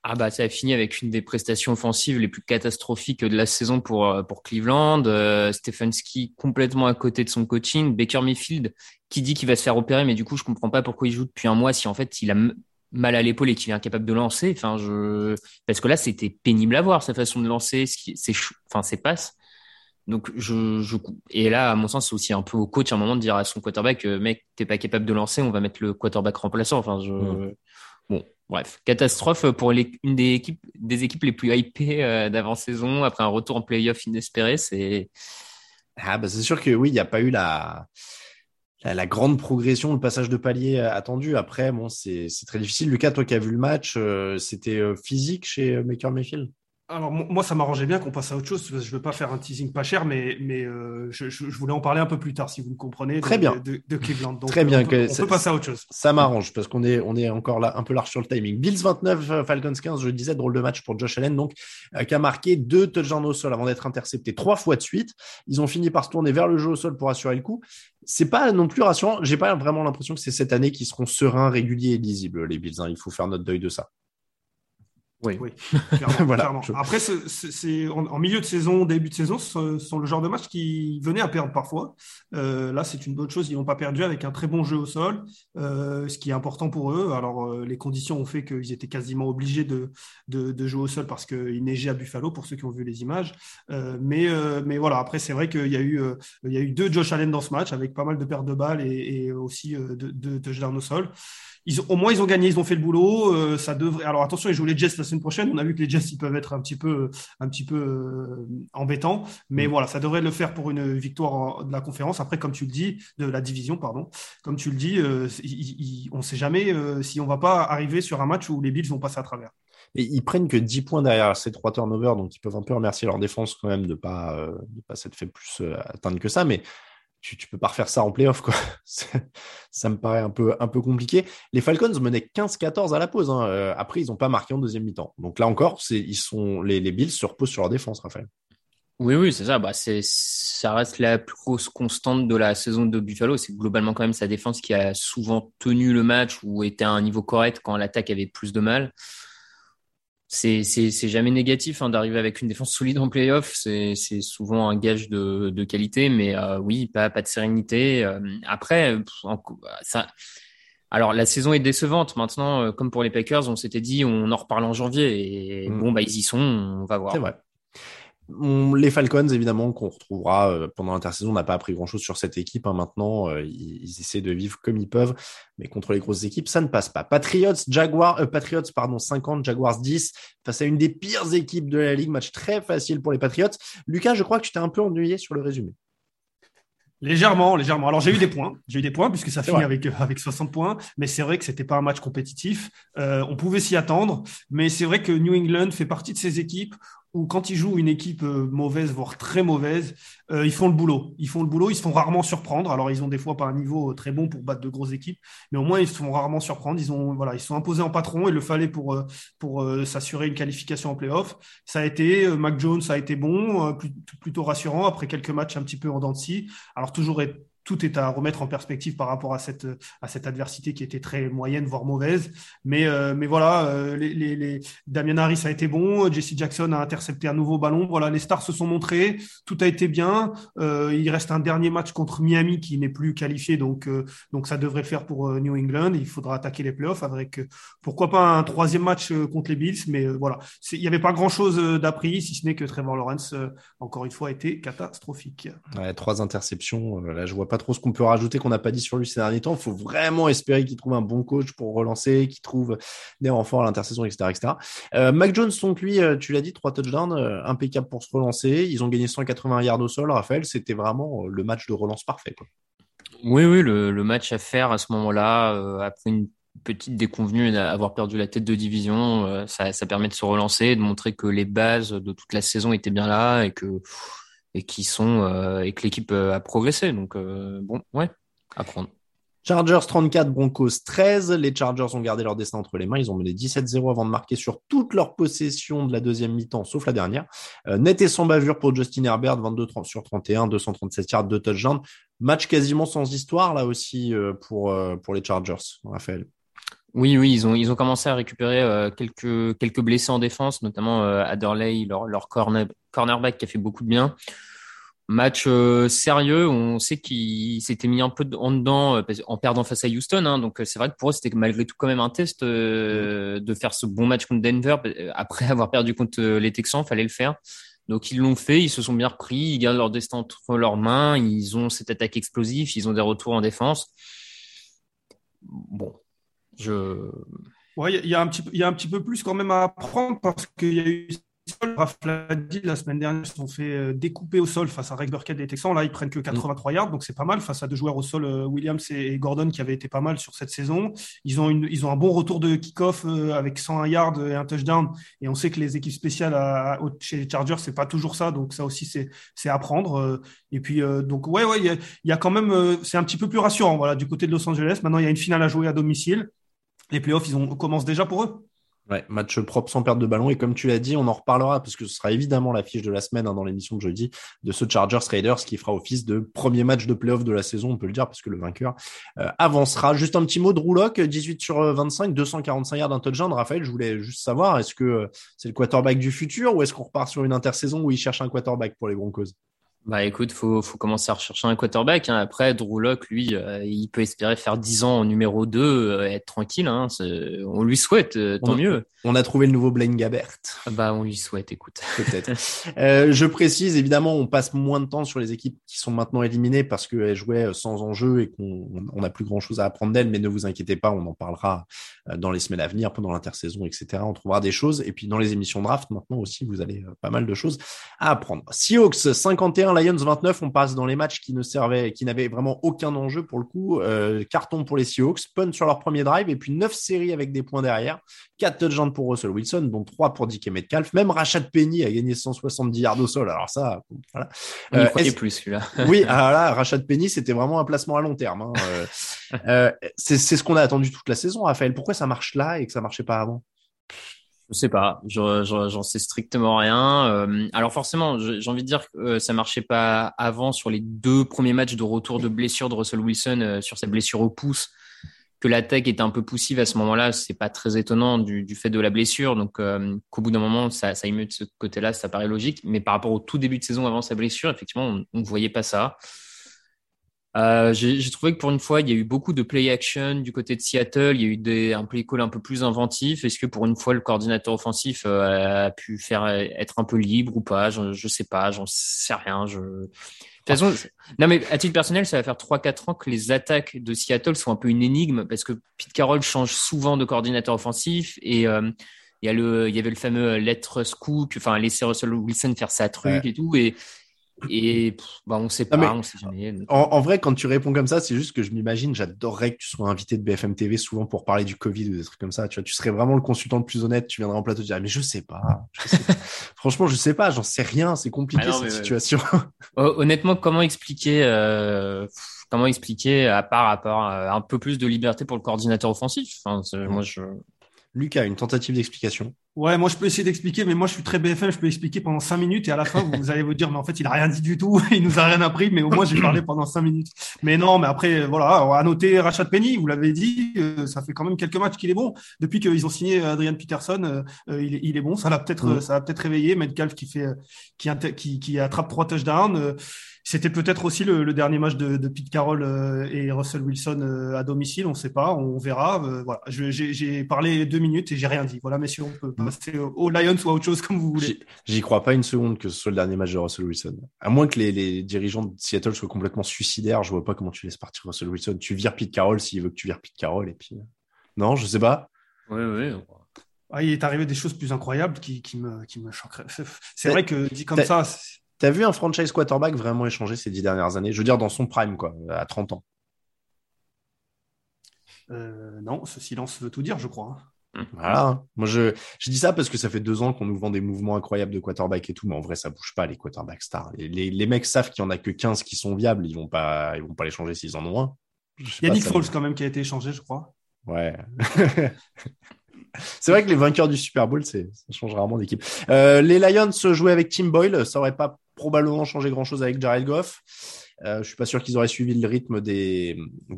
Ah bah, ça a fini avec une des prestations offensives les plus catastrophiques de la saison pour Cleveland. Stefanski complètement à côté de son coaching. Baker Mayfield qui dit qu'il va se faire opérer, mais du coup je comprends pas pourquoi il joue depuis un mois si en fait il a mal à l'épaule et qu'il est incapable de lancer. Parce que là c'était pénible à voir sa façon de lancer, ses passes. Donc et là à mon sens c'est aussi un peu au coach à un moment de dire à son quarterback mec t'es pas capable de lancer, on va mettre le quarterback remplaçant. Bref, catastrophe pour une des équipes les plus hypées d'avant-saison après un retour en play-off inespéré. C'est sûr que oui, il n'y a pas eu la grande progression, le passage de palier attendu. Après, bon, c'est très difficile. Lucas, toi qui as vu le match, c'était physique chez Baker Mayfield? Alors moi, ça m'arrangeait bien qu'on passe à autre chose. Parce que je ne veux pas faire un teasing pas cher, mais je voulais en parler un peu plus tard, si vous me comprenez. Très bien. De Cleveland. Donc, très bien. On peut passer à autre chose. Ça m'arrange parce qu'on est encore là, un peu large sur le timing. Bills 29, Falcons 15. Je disais, drôle de match pour Josh Allen, donc qui a marqué 2 touchdowns au sol avant d'être intercepté 3 fois de suite. Ils ont fini par se tourner vers le jeu au sol pour assurer le coup. C'est pas non plus rassurant. J'ai pas vraiment l'impression que c'est cette année qu'ils seront sereins, réguliers et lisibles, les Bills. Hein. Il faut faire notre deuil de ça. Oui. Clairement, voilà, clairement. Après, c'est en milieu de saison, début de saison, ce sont le genre de match qui venaient à perdre parfois. Là, c'est une bonne chose. Ils n'ont pas perdu avec un très bon jeu au sol, ce qui est important pour eux. Alors, les conditions ont fait qu'ils étaient quasiment obligés de jouer au sol parce qu'il neigeait à Buffalo, pour ceux qui ont vu les images. Mais voilà, après, c'est vrai qu'il y a eu 2 Josh Allen dans ce match, avec pas mal de pertes de balles et aussi 2 touchdowns au sol. Au moins, ils ont gagné, ils ont fait le boulot. Ça devrait. Alors attention, ils jouent les Jets la semaine prochaine. On a vu que les Jets, ils peuvent être un petit peu embêtants, mais voilà, ça devrait le faire pour une victoire de la conférence. Après, comme tu le dis, de la division, pardon. Comme tu le dis, on ne sait jamais si on va pas arriver sur un match où les Bills vont passer à travers. Et ils prennent que 10 points derrière ces 3 turnovers, donc ils peuvent un peu remercier leur défense quand même de pas s'être fait plus atteindre que ça, mais. Tu peux pas refaire ça en play-off, quoi. Ça me paraît un peu compliqué. Les Falcons menaient 15-14 à la pause. Hein. Après, ils n'ont pas marqué en deuxième mi-temps. Donc là encore, les Bills se reposent sur leur défense, Raphaël. Oui, c'est ça. Bah, ça reste la plus grosse constante de la saison de Buffalo. C'est globalement quand même sa défense qui a souvent tenu le match ou était à un niveau correct quand l'attaque avait plus de mal. C'est jamais négatif, hein, d'arriver avec une défense solide en play-off. C'est souvent un gage de qualité, mais oui, pas de sérénité. Après, Alors, la saison est décevante. Maintenant, comme pour les Packers, on s'était dit, on en reparle en janvier. Et bon, bah, ils y sont, on va voir. C'est vrai. Les Falcons, évidemment, qu'on retrouvera pendant l'intersaison, on n'a pas appris grand-chose sur cette équipe. Hein. Maintenant, ils essaient de vivre comme ils peuvent, mais contre les grosses équipes, ça ne passe pas. Patriots, 50, Jaguars 10, face à une des pires équipes de la Ligue. Match très facile pour les Patriots. Lucas, je crois que tu t'es un peu ennuyé sur le résumé. Légèrement. Alors, j'ai eu des points puisque ça finit avec 60 points, mais c'est vrai que c'était pas un match compétitif. On pouvait s'y attendre, mais c'est vrai que New England fait partie de ces équipes où quand ils jouent une équipe mauvaise, voire très mauvaise, ils font le boulot. Ils se font rarement surprendre. Alors, ils ont des fois pas un niveau très bon pour battre de grosses équipes, mais au moins, ils se font rarement surprendre. Ils se sont imposés en patron. Il le fallait pour s'assurer une qualification en play-off. Ça a été, Mac Jones a été bon, plutôt rassurant après quelques matchs un petit peu en dents de scie. Alors, tout est à remettre en perspective par rapport à cette adversité qui était très moyenne, voire mauvaise. Mais voilà, Damian Harris a été bon, Jesse Jackson a intercepté un nouveau ballon. Voilà, les stars se sont montrées, tout a été bien. Il reste un dernier match contre Miami qui n'est plus qualifié, donc ça devrait faire pour New England. Il faudra attaquer les playoffs avec, pourquoi pas, un troisième match contre les Bills. Mais voilà, il n'y avait pas grand-chose d'appris, si ce n'est que Trevor Lawrence, encore une fois, a été catastrophique. Ouais, 3 interceptions, là je vois pas trop ce qu'on peut rajouter qu'on n'a pas dit sur lui ces derniers temps. Il faut vraiment espérer qu'il trouve un bon coach pour relancer, qu'il trouve des renforts à l'intersaison, etc. Mac Jones, donc lui, tu l'as dit, 3 touchdowns, impeccable pour se relancer. Ils ont gagné 180 yards au sol, Raphaël. C'était vraiment le match de relance parfait, quoi. Oui, le match à faire à ce moment-là, après une petite déconvenue d'avoir perdu la tête de division, ça permet de se relancer, de montrer que les bases de toute la saison étaient bien là et que l'équipe a progressé. Donc, bon, ouais, à prendre. Chargers 34, Broncos 13. Les Chargers ont gardé leur destin entre les mains. Ils ont mené 17-0 avant de marquer sur toute leur possession de la deuxième mi-temps, sauf la dernière. Net et sans bavure pour Justin Herbert, 22/31, 237 yards, 2 touchdowns. Match quasiment sans histoire, là aussi, pour les Chargers, Raphaël. Oui, ils ont commencé à récupérer quelques blessés en défense, notamment Adderley, leur cornerback qui a fait beaucoup de bien. Match sérieux, on sait qu'ils s'étaient mis un peu en dedans en perdant face à Houston, hein, donc c'est vrai que pour eux c'était malgré tout quand même un test de faire ce bon match contre Denver. Après avoir perdu contre les Texans, fallait le faire. Donc ils l'ont fait, ils se sont bien repris, ils gardent leur destin entre leurs mains, ils ont cette attaque explosive, ils ont des retours en défense. Bon. Ouais, il y a un petit peu plus quand même à apprendre parce qu'il y a eu Rafladi la semaine dernière, ils se sont fait découper au sol face à Rex Burkhead des Texans. Là, ils prennent que 83 yards, donc c'est pas mal face à 2 joueurs au sol, Williams et Gordon, qui avaient été pas mal sur cette saison. Ils ont un bon retour de kick-off avec 101 yards et un touchdown. Et on sait que les équipes spéciales chez les Chargers, c'est pas toujours ça, donc ça aussi c'est à prendre. Et puis donc ouais, il y a quand même, c'est un petit peu plus rassurant. Voilà, du côté de Los Angeles, maintenant il y a une finale à jouer à domicile. Les playoffs, on commence déjà pour eux. Ouais, match propre sans perte de ballon, et comme tu l'as dit, on en reparlera parce que ce sera évidemment l'affiche de la semaine, hein, dans l'émission de jeudi, de ce Chargers Raiders qui fera office de premier match de play-off de la saison, on peut le dire, parce que le vainqueur avancera. Juste un petit mot de Rouloc, 18/25, 245 yards, d'un touchdown. Raphaël, je voulais juste savoir, est-ce que c'est le quarterback du futur ou est-ce qu'on repart sur une intersaison où ils cherchent un quarterback pour les Broncos? Bah écoute, faut commencer à rechercher un quarterback, hein. Après, Drew Lock, lui, il peut espérer faire 10 ans en numéro 2, être tranquille, hein. On lui souhaite, tant mieux. On a trouvé le nouveau Blaine Gabbert. Bah on lui souhaite, écoute. Peut-être. Je précise, évidemment, on passe moins de temps sur les équipes qui sont maintenant éliminées parce qu'elles jouaient sans enjeu et qu'on n'a plus grand-chose à apprendre d'elles, mais ne vous inquiétez pas, on en parlera dans les semaines à venir, pendant l'intersaison, etc. On trouvera des choses. Et puis dans les émissions draft, maintenant aussi, vous avez pas mal de choses à apprendre. Seahawks, 51. Lions 29, on passe dans les matchs qui n'avaient vraiment aucun enjeu pour le coup. Carton pour les Seahawks, punt sur leur premier drive et puis 9 séries avec des points derrière. 4 touchdowns pour Russell Wilson, dont 3 pour DK Metcalf. Même Rashad Penny a gagné 170 yards au sol. Alors ça, voilà. On y croyait plus, celui-là. Oui, alors là, Rashad Penny, c'était vraiment un placement à long terme, hein. C'est ce qu'on a attendu toute la saison, Raphaël. Pourquoi ça marche là et que ça marchait pas avant? Je sais pas, j'en sais strictement rien. Alors forcément, j'ai envie de dire que ça marchait pas avant sur les 2 premiers matchs de retour de blessure de Russell Wilson, sur sa blessure au pouce, que l'attaque était un peu poussive à ce moment-là. C'est pas très étonnant du fait de la blessure. Donc qu'au bout d'un moment, ça aille mieux de ce côté-là, ça paraît logique. Mais par rapport au tout début de saison avant sa blessure, effectivement, on ne voyait pas ça. J'ai trouvé que pour une fois, il y a eu beaucoup de play action du côté de Seattle. Il y a eu un play call un peu plus inventif. Est-ce que pour une fois, le coordinateur offensif a pu être un peu libre ou pas? Je sais pas, j'en sais rien. De toute façon, non, mais à titre personnel, ça va faire 3-4 ans que les attaques de Seattle sont un peu une énigme parce que Pete Carroll change souvent de coordinateur offensif et il y avait le fameux let Russ cook, enfin laisser Russell Wilson faire sa truc, ouais, et tout. Et bah, on ne sait pas, on sait jamais. En vrai, quand tu réponds comme ça, c'est juste que je m'imagine, j'adorerais que tu sois invité de BFM TV souvent pour parler du Covid ou des trucs comme ça. Tu vois, tu serais vraiment le consultant le plus honnête. Tu viendrais en plateau et te dirais, mais je sais pas. Franchement, je sais pas, j'en sais rien. C'est compliqué cette situation. Honnêtement, comment expliquer à part un peu plus de liberté pour le coordinateur offensif. Enfin, Lucas, une tentative d'explication. Ouais, moi je peux essayer d'expliquer, mais moi je suis très BFM, je peux expliquer pendant 5 minutes et à la fin vous allez vous dire mais en fait il a rien dit du tout, il nous a rien appris, mais au moins j'ai parlé pendant 5 minutes. Mais non, mais après voilà, on va noter Rashad Penny, vous l'avez dit, ça fait quand même quelques matchs qu'il est bon. Depuis qu'ils ont signé Adrian Peterson, il est bon, ça l'a peut-être réveillé. Metcalf qui attrape 3 touchdowns. C'était peut-être aussi le dernier match de Pete Carroll et Russell Wilson à domicile, on ne sait pas, on verra. Voilà, j'ai parlé 2 minutes et j'ai rien dit. Voilà, messieurs, on peut passer aux Lions ou à autre chose comme vous voulez. J'y crois pas une seconde que ce soit le dernier match de Russell Wilson. À moins que les dirigeants de Seattle soient complètement suicidaires, je vois pas comment tu laisses partir Russell Wilson. Tu vires Pete Carroll s'il veut que tu vires Pete Carroll et puis non, je sais pas. Oui. Ah, il est arrivé des choses plus incroyables qui me choqueraient. C'est vrai que dit comme ça. T'as vu un franchise quarterback vraiment échanger ces 10 dernières années? Je veux dire, dans son prime, quoi, à 30 ans. Non, ce silence veut tout dire, je crois. Voilà. Moi, je dis ça parce que ça fait 2 ans qu'on nous vend des mouvements incroyables de quarterback et tout, mais en vrai, ça bouge pas, les quarterback stars. Les mecs savent qu'il y en a que 15 qui sont viables, ils vont pas les changer s'ils en ont un. Il y a Nick Foles quand même qui a été échangé, je crois. Ouais. C'est vrai que les vainqueurs du Super Bowl, ça change rarement d'équipe. Les Lions jouaient avec Tim Boyle, ça aurait pas probablement changé grand-chose avec Jared Goff. Je suis pas sûr qu'ils auraient suivi le rythme des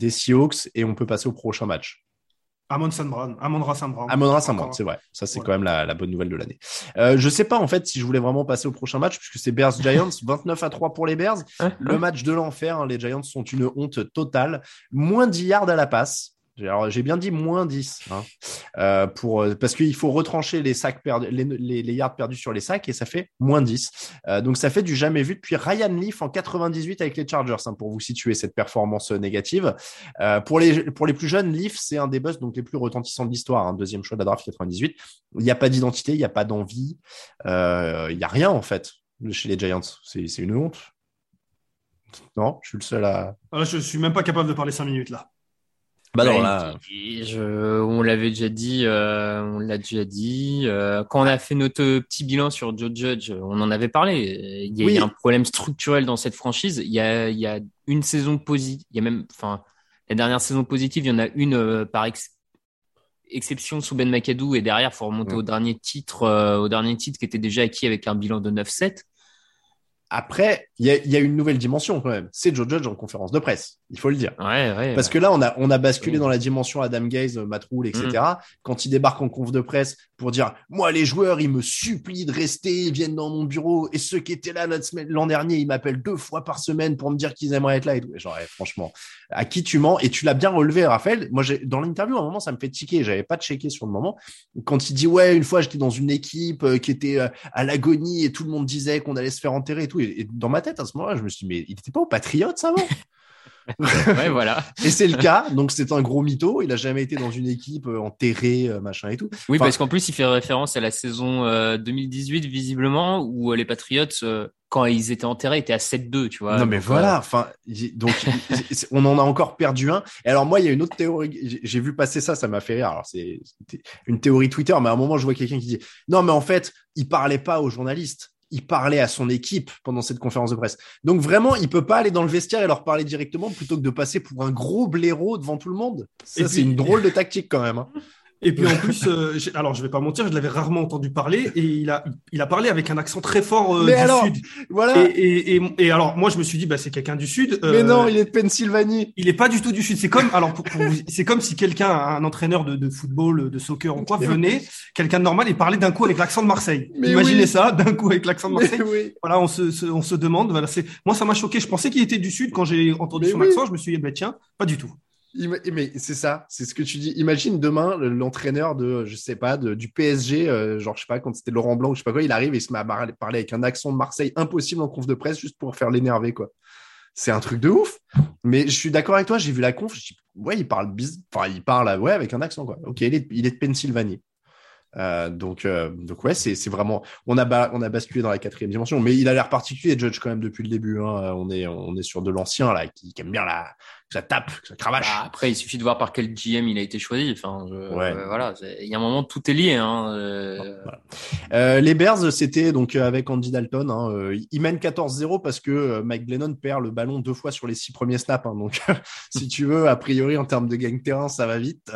Seahawks et on peut passer au prochain match. Amon-Ra St. Brown, c'est vrai. Ça, c'est quand même la bonne nouvelle de l'année. Je sais pas, en fait, si je voulais vraiment passer au prochain match, puisque c'est Bears-Giants, 29-3 pour les Bears. Le match de l'enfer, hein, les Giants sont une honte totale. Moins 10 yards à la passe. Alors, j'ai bien dit moins 10, hein, parce qu'il faut retrancher les sacs perdus, les yards perdus sur les sacs et ça fait moins 10. Donc, ça fait du jamais vu depuis Ryan Leaf en 98 avec les Chargers, hein, pour vous situer cette performance négative. Pour les plus jeunes, Leaf, c'est un des buzz donc les plus retentissants de l'histoire, hein, 2e choix de la draft 98. Il n'y a pas d'identité, il n'y a pas d'envie, il n'y a rien en fait chez les Giants. C'est une honte. Non, je suis le seul à... Je suis même pas capable de parler 5 minutes là. Bah non, là... on l'avait déjà dit, quand on a fait notre petit bilan sur Joe Judge, on en avait parlé. Il y a un problème structurel dans cette franchise. Il y a une saison positive, il y a même, enfin, la dernière saison positive, il y en a une par exception sous Ben McAdoo et derrière, faut remonter au dernier titre qui était déjà acquis avec un bilan de 9-7. Après, il y a une nouvelle dimension quand même. C'est Joe Judge en conférence de presse, il faut le dire. Ouais, parce que là, on a basculé dans la dimension Adam Gaze, Matt Rhule, etc. Quand il débarque en conf de presse pour dire « Moi, les joueurs, ils me supplient de rester, ils viennent dans mon bureau. Et ceux qui étaient là l'an dernier, ils m'appellent 2 fois par semaine pour me dire qu'ils aimeraient être là. » Genre, franchement, à qui tu mens? Et tu l'as bien relevé, Raphaël. Moi, dans l'interview, à un moment, ça me fait tiquer. J'avais pas checké sur le moment. Quand il dit « Ouais, une fois, j'étais dans une équipe qui était à l'agonie et tout le monde disait qu'on allait se faire enterrer et tout. » Et dans ma tête, à ce moment-là, je me suis dit, mais il n'était pas au Patriotes avant. Ouais, voilà. Et c'est le cas. Donc, c'est un gros mytho. Il n'a jamais été dans une équipe enterrée, machin et tout. Oui, parce qu'en plus, il fait référence à la saison 2018, visiblement, où les Patriotes, quand ils étaient enterrés, étaient à 7-2, tu vois. Non, mais voilà. Enfin, donc, on en a encore perdu un. Et alors, moi, il y a une autre théorie. J'ai vu passer ça, ça m'a fait rire. Alors, c'est une théorie Twitter, mais à un moment, je vois quelqu'un qui dit, non, mais en fait, il ne parlait pas aux journalistes. Il parlait à son équipe pendant cette conférence de presse. Donc vraiment, il peut pas aller dans le vestiaire et leur parler directement plutôt que de passer pour un gros blaireau devant tout le monde. Ça, c'est une drôle de tactique quand même, hein. Et puis en plus, alors je vais pas mentir, je l'avais rarement entendu parler et il a parlé avec un accent très fort Sud. Voilà. Et alors moi je me suis dit c'est quelqu'un du Sud. Mais non, il est de Pennsylvanie. Il est pas du tout du Sud. C'est comme c'est comme si quelqu'un, un entraîneur de football, de soccer ou quoi, venait, quelqu'un de normal, et parlait d'un coup avec l'accent de Marseille. Mais imaginez ça, d'un coup avec l'accent de Marseille. Oui. Voilà, on se demande. Voilà, moi ça m'a choqué. Je pensais qu'il était du Sud quand j'ai entendu son accent. Je me suis dit tiens, pas du tout. Mais c'est ça, c'est ce que tu dis. Imagine demain l'entraîneur du PSG, genre je sais pas, quand c'était Laurent Blanc ou je sais pas quoi, il arrive et il se met à parler avec un accent de Marseille impossible en conf de presse juste pour faire l'énerver quoi. C'est un truc de ouf. Mais je suis d'accord avec toi, j'ai vu la conf, je dis il parle avec un accent quoi. OK, il est de Pennsylvanie. Donc ouais, c'est vraiment on a basculé dans la quatrième dimension, mais il a l'air particulier Judge quand même depuis le début hein. On est sur de l'ancien là qui aime bien que ça tape, que ça cravache. Après il suffit de voir par quel GM il a été choisi. Voilà, il y a un moment tout est lié hein. Voilà. Les Bears c'était donc avec Andy Dalton hein, ils mènent 14-0 parce que Mike Glennon perd le ballon 2 fois sur les 6 premiers snaps hein, donc si tu veux a priori en termes de gain de terrain ça va vite.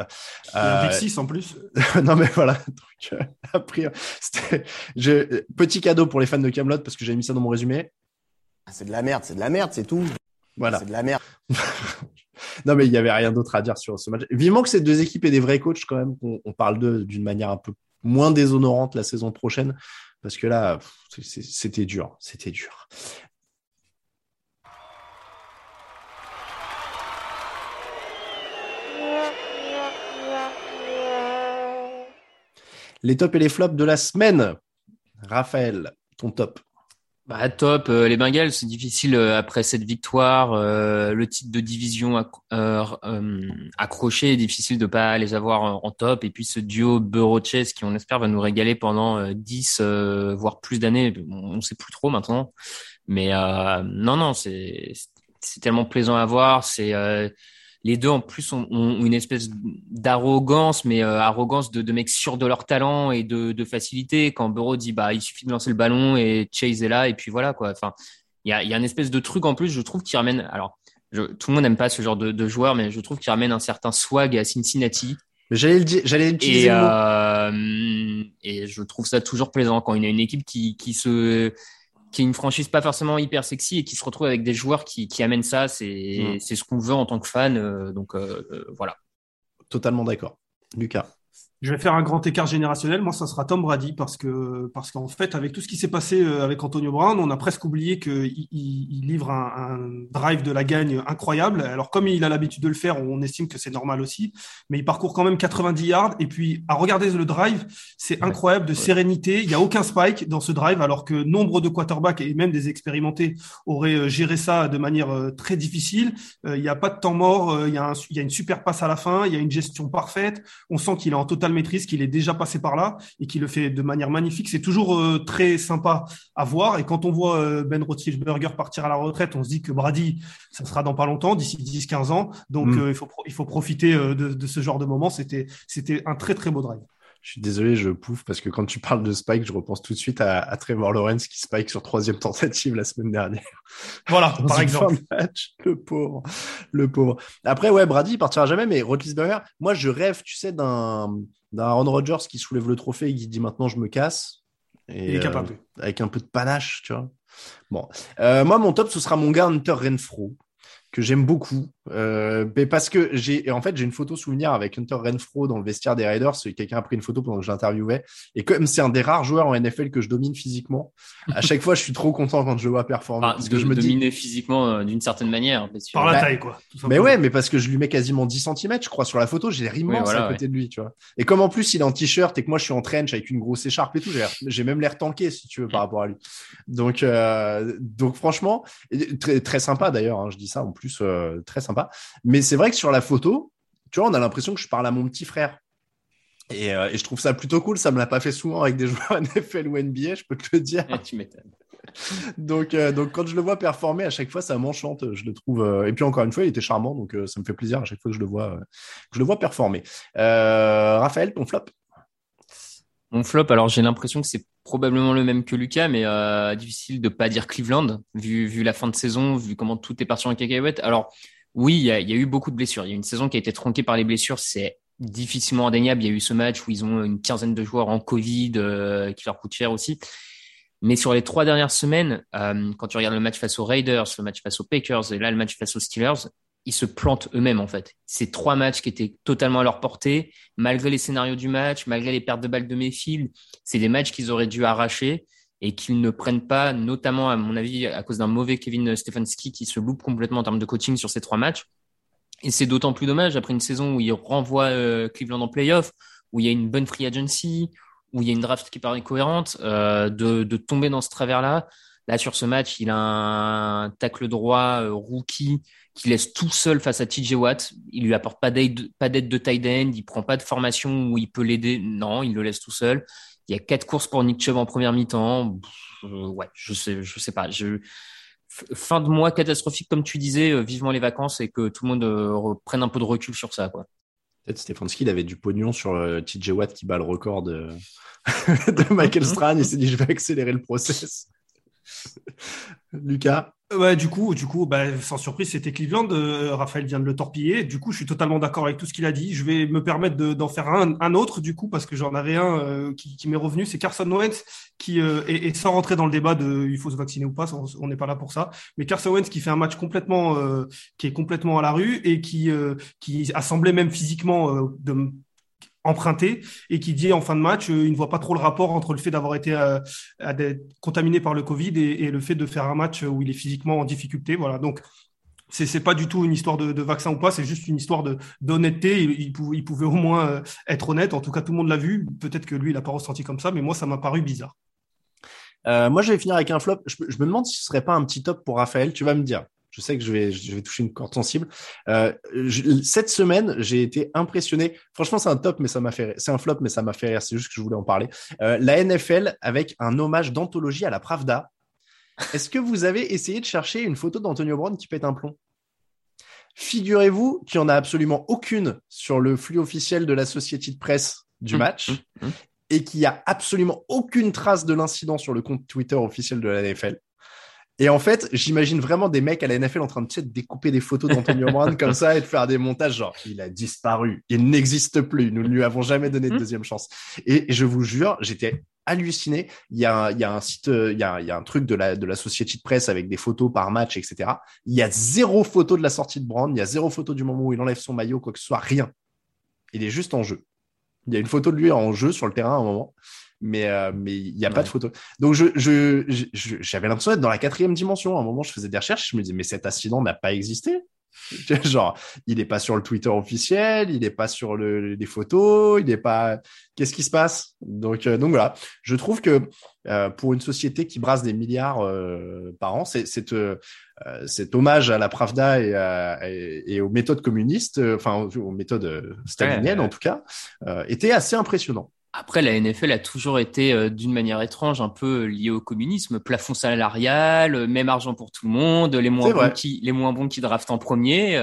Il y a un pick 6 en plus. Non mais voilà. Donc, après, petit cadeau pour les fans de Kaamelott parce que j'avais mis ça dans mon résumé. C'est de la merde, c'est tout. Voilà. C'est de la merde. Non, mais il n'y avait rien d'autre à dire sur ce match. Vivement que ces deux équipes aient des vrais coachs quand même, qu'on parle d'eux d'une manière un peu moins déshonorante la saison prochaine parce que là, c'était dur. Les tops et les flops de la semaine. Raphaël, ton top. Les Bengals, c'est difficile après cette victoire. Le titre de division accroché, difficile de pas les avoir en top. Et puis ce duo Burrow Chase qui, on espère, va nous régaler pendant 10, voire plus d'années. On ne sait plus trop maintenant. Mais non, c'est tellement plaisant à voir. C'est... les deux en plus ont une espèce d'arrogance, mais arrogance de mecs sûrs de leur talent et de facilité. Quand Burrow dit il suffit de lancer le ballon et Chase est là et puis voilà quoi. Enfin, il y a une espèce de truc en plus, je trouve, qui ramène. Alors, tout le monde n'aime pas ce genre de joueur, mais je trouve qu'il ramène un certain swag à Cincinnati. J'allais utiliser le mot. Et je trouve ça toujours plaisant quand il y a une équipe qui est une franchise pas forcément hyper sexy et qui se retrouve avec des joueurs qui amènent ça, c'est ce qu'on veut en tant que fan. Donc voilà. Totalement d'accord. Lucas. Je vais faire un grand écart générationnel. Moi, ça sera Tom Brady parce qu'en fait, avec tout ce qui s'est passé avec Antonio Brown, on a presque oublié qu'il livre un drive de la gagne incroyable. Alors, comme il a l'habitude de le faire, on estime que c'est normal aussi, mais il parcourt quand même 90 yards. Et puis, à regarder le drive, c'est incroyable de sérénité. Il n'y a aucun spike dans ce drive, alors que nombre de quarterbacks et même des expérimentés auraient géré ça de manière très difficile. Il n'y a pas de temps mort. Il y a une super passe à la fin. Il y a une gestion parfaite. On sent qu'il est en total maîtrise, qu'il est déjà passé par là et qu'il le fait de manière magnifique. C'est toujours très sympa à voir. Et quand on voit Ben Roethlisberger partir à la retraite, on se dit que Brady, ça sera dans pas longtemps, d'ici 10-15 ans. Donc, il faut profiter de ce genre de moment. C'était un très, très beau drive. Je suis désolé, je pouffe parce que quand tu parles de spike, je repense tout de suite à Trevor Lawrence qui spike sur 3e tentative la semaine dernière. Voilà, par exemple. Match, le pauvre. Après, Brady, il partira jamais, mais Roethlisberger, moi, je rêve, tu sais, d'un Aaron Rodgers qui soulève le trophée et qui dit maintenant je me casse. Et, il est capable. Avec un peu de panache, tu vois. Bon. Moi, mon top, ce sera mon gars Hunter Renfrow, que j'aime beaucoup, mais parce que j'ai une photo souvenir avec Hunter Renfrow dans le vestiaire des Raiders, et quelqu'un a pris une photo pendant que je l'interviewais, et comme c'est un des rares joueurs en NFL que je domine physiquement, à chaque fois je suis trop content quand je le vois performer, parce que je me dis dominer physiquement d'une certaine manière par la taille quoi. Mais ouais, mais parce que je lui mets quasiment 10 cm je crois sur la photo, j'ai l'air immense à côté de lui, tu vois. Et comme en plus il est en t-shirt et que moi je suis en trench avec une grosse écharpe et tout, j'ai même l'air tanké si tu veux par rapport à lui. Donc franchement très très sympa d'ailleurs hein, je dis ça en plus très sympa, mais c'est vrai que sur la photo tu vois on a l'impression que je parle à mon petit frère et je trouve ça plutôt cool. Ça me l'a pas fait souvent avec des joueurs NFL ou NBA, je peux te le dire. Tu m'étonnes. donc quand je le vois performer à chaque fois ça m'enchante, je le trouve et puis encore une fois il était charmant donc ça me fait plaisir à chaque fois que je le vois performer. Raphaël, ton flop? Mon flop, alors j'ai l'impression que c'est probablement le même que Lucas, mais difficile de pas dire Cleveland, vu la fin de saison, vu comment tout est parti en cacahuète. Alors oui, il y a eu beaucoup de blessures. Il y a une saison qui a été tronquée par les blessures, c'est difficilement indéniable. Il y a eu ce match où ils ont une quinzaine de joueurs en Covid qui leur coûte cher aussi. Mais sur les trois dernières semaines, quand tu regardes le match face aux Raiders, le match face aux Packers et là le match face aux Steelers, ils se plantent eux-mêmes en fait. Ces trois matchs qui étaient totalement à leur portée, malgré les scénarios du match, malgré les pertes de balles de Mayfield, c'est des matchs qu'ils auraient dû arracher et qu'ils ne prennent pas, notamment à mon avis à cause d'un mauvais Kevin Stefanski qui se loupe complètement en termes de coaching sur ces trois matchs. Et c'est d'autant plus dommage après une saison où il renvoie Cleveland en play-off, où il y a une bonne free agency, où il y a une draft qui paraît cohérente, de tomber dans ce travers-là. Là, sur ce match, il a un tackle droit rookie qui laisse tout seul face à TJ Watt. Il lui apporte pas d'aide de tight end, il prend pas de formation où il peut l'aider. Non, il le laisse tout seul. Il y a 4 courses pour Nick Chubb en première mi-temps. Je sais pas. Fin de mois catastrophique, comme tu disais, vivement les vacances et que tout le monde prenne un peu de recul sur ça, quoi. Peut-être Stefanski, il avait du pognon sur TJ Watt qui bat le record de Michael Strahan. Il s'est dit, je vais accélérer le process. Lucas? Ouais, du coup, sans surprise, c'était Cleveland. Raphaël vient de le torpiller. Du coup, je suis totalement d'accord avec tout ce qu'il a dit. Je vais me permettre d'en faire un autre, du coup, parce que j'en avais un qui m'est revenu. C'est Carson Wentz qui, et sans rentrer dans le débat de il faut se vacciner ou pas, on n'est pas là pour ça. Mais Carson Wentz qui fait un match qui est complètement à la rue et qui a semblé même physiquement emprunté et qui dit en fin de match il ne voit pas trop le rapport entre le fait d'avoir été contaminé par le Covid et le fait de faire un match où il est physiquement en difficulté. Voilà, donc c'est pas du tout une histoire de vaccin ou pas, c'est juste une histoire d'honnêteté. Il pouvait au moins être honnête. En tout cas, tout le monde l'a vu. Peut-être que lui, il n'a pas ressenti comme ça, mais moi, ça m'a paru bizarre. Moi, je vais finir avec un flop. Je me demande si ce serait pas un petit top pour Raphaël. Tu vas me dire. Je sais que je vais toucher une corde sensible. Cette semaine, j'ai été impressionné. Franchement, c'est un top, mais ça m'a fait rire. C'est un flop, mais ça m'a fait rire. C'est juste que je voulais en parler. La NFL avec un hommage d'anthologie à la Pravda. Est-ce que vous avez essayé de chercher une photo d'Antonio Brown qui pète un plomb ? Figurez-vous qu'il n'y en a absolument aucune sur le flux officiel de la Associated Press du match et qu'il n'y a absolument aucune trace de l'incident sur le compte Twitter officiel de la NFL. Et en fait, j'imagine vraiment des mecs à la NFL en train de, découper des photos d'Antonio Brown comme ça et de faire des montages genre « il a disparu, il n'existe plus, nous ne lui avons jamais donné de deuxième chance ». Et je vous jure, j'étais halluciné. Il y a un site, il y a un truc de la Associated Press avec des photos par match, etc. Il y a 0 photo de la sortie de Brown, il y a 0 photo du moment où il enlève son maillot, quoi que ce soit, rien. Il est juste en jeu. Il y a une photo de lui en jeu sur le terrain à un moment. Mais il n'y a pas de photo. Donc, j'avais l'impression d'être dans la 4e dimension. À un moment, je faisais des recherches, je me disais, mais cet accident n'a pas existé. Genre, il n'est pas sur le Twitter officiel, il n'est pas sur les photos, il n'est pas… Qu'est-ce qui se passe ? Donc, voilà. Je trouve que pour une société qui brasse des milliards par an, cet hommage à la Pravda et aux méthodes communistes, enfin, aux méthodes staliniennes en tout cas, était assez impressionnant. Après, la NFL a toujours été, d'une manière étrange, un peu liée au communisme. Plafond salarial, même argent pour tout le monde, les moins bons qui draftent en premier.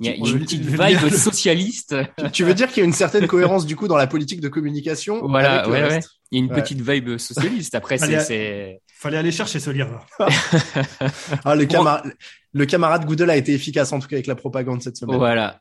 Il y a une petite vibe socialiste. Tu veux dire qu'il y a une certaine cohérence du coup dans la politique de communication? Voilà, avec le reste. Il y a une petite vibe socialiste. Après, fallait aller chercher ce livre. Ah, le camarade Goodell a été efficace en tout cas avec la propagande cette semaine. Voilà.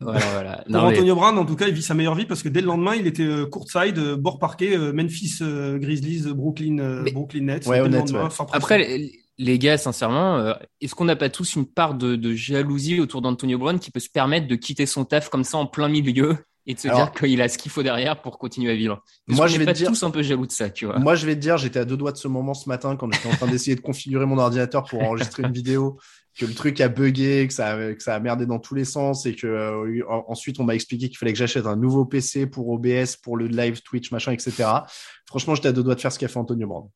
Non, Antonio Brown, en tout cas, il vit sa meilleure vie parce que dès le lendemain, il était courtside, bord parquet, Memphis Grizzlies, Brooklyn Nets. Ouais, honnête, ouais. Après, les gars, sincèrement, est-ce qu'on n'a pas tous une part de jalousie autour d'Antonio Brown qui peut se permettre de quitter son taf comme ça en plein milieu ? Et de se dire qu'il a ce qu'il faut derrière pour continuer à vivre. Moi, je vais pas te dire, tous un peu jaloux de ça, tu vois. Moi, je vais te dire, j'étais à 2 doigts de ce moment ce matin quand j'étais en train d'essayer de configurer mon ordinateur pour enregistrer une vidéo, que le truc a buggé, que ça a merdé dans tous les sens et que ensuite on m'a expliqué qu'il fallait que j'achète un nouveau PC pour OBS, pour le live Twitch, machin, etc. Franchement, j'étais à 2 doigts de faire ce qu'a fait Antonio Brown.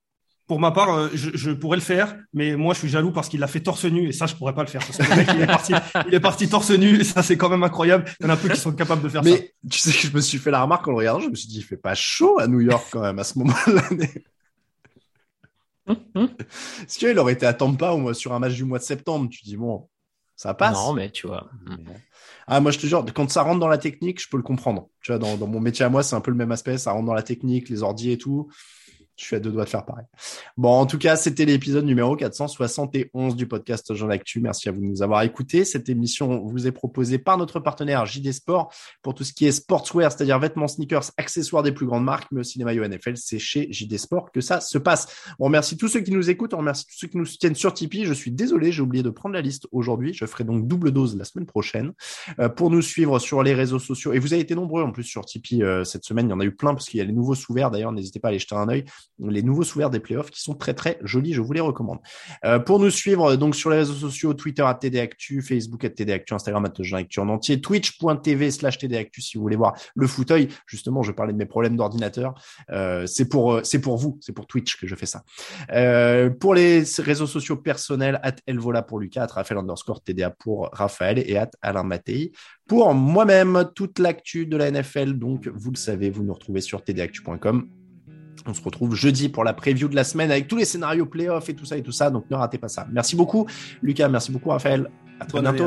Pour ma part, je pourrais le faire, mais moi, je suis jaloux parce qu'il l'a fait torse nu, et ça, je pourrais pas le faire. Parce que le mec, il est parti torse nu, et ça, c'est quand même incroyable. Il y en a peu qui sont capables de faire ça. Mais tu sais que je me suis fait la remarque en le regardant, je me suis dit, il fait pas chaud à New York quand même à ce moment de l'année. Si tu vois, il aurait été à Tampa ou sur un match du mois de septembre, tu dis, bon, ça passe. Non, mais tu vois. Ah, moi, je te jure, quand ça rentre dans la technique, je peux le comprendre. Tu vois, dans mon métier à moi, c'est un peu le même aspect. Ça rentre dans la technique, les ordi et tout. Je suis à deux doigts de faire pareil. Bon, en tout cas, c'était l'épisode numéro 471 du podcast Jean Actu. Merci à vous de nous avoir écoutés. Cette émission vous est proposée par notre partenaire JD Sport pour tout ce qui est sportswear, c'est-à-dire vêtements, sneakers, accessoires des plus grandes marques, mais aussi les maillots NFL. C'est chez JD Sport que ça se passe. On remercie tous ceux qui nous écoutent. On remercie tous ceux qui nous soutiennent sur Tipeee. Je suis désolé, j'ai oublié de prendre la liste aujourd'hui. Je ferai donc double dose la semaine prochaine pour nous suivre sur les réseaux sociaux. Et vous avez été nombreux en plus sur Tipeee cette semaine. Il y en a eu plein parce qu'il y a les nouveaux sous verts. D'ailleurs, n'hésitez pas à aller jeter un œil. Les nouveaux sous-verts des playoffs qui sont très très jolis, je vous les recommande. Pour nous suivre donc sur les réseaux sociaux, Twitter @tdactu, Facebook @tdactu, Instagram @jeanactu en entier, twitch.tv/tdactu si vous voulez voir le fauteuil. Justement, je parlais de mes problèmes d'ordinateur. C'est pour vous, c'est pour Twitch que je fais ça. Pour les réseaux sociaux personnels, @elvola pour Lucas, @Raphaël_TDA pour Raphaël et @Alain Mattei. Pour moi-même, toute l'actu de la NFL, donc vous le savez, vous nous retrouvez sur tdactu.com. On se retrouve jeudi pour la preview de la semaine avec tous les scénarios playoffs et tout ça, donc ne ratez pas ça. Merci beaucoup Lucas, merci beaucoup Raphaël. À très bientôt.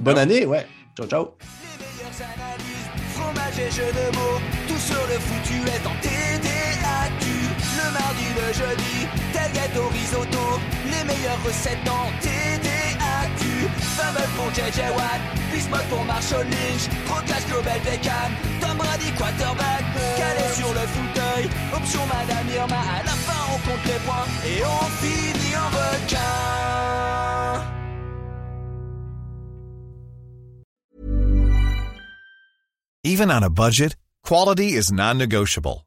Bonne année à tous. Bonne année, ouais. Ciao, ciao. Les meilleures analyses, fromage et jeux de mots, tout sur le foutu est en TDAQ. Le mardi, le jeudi, tel gâteau risotto, les meilleures recettes en TDAQ. Fameux pour JJ Watt, Bismuth pour Marshall Lynch, Rocklash Global Beckham, Tom Brady quarterback, calé sur le fauteuil, option Madame Irma, à la fin on compte les points et on finit en requin. Even on a budget, quality is non-negotiable.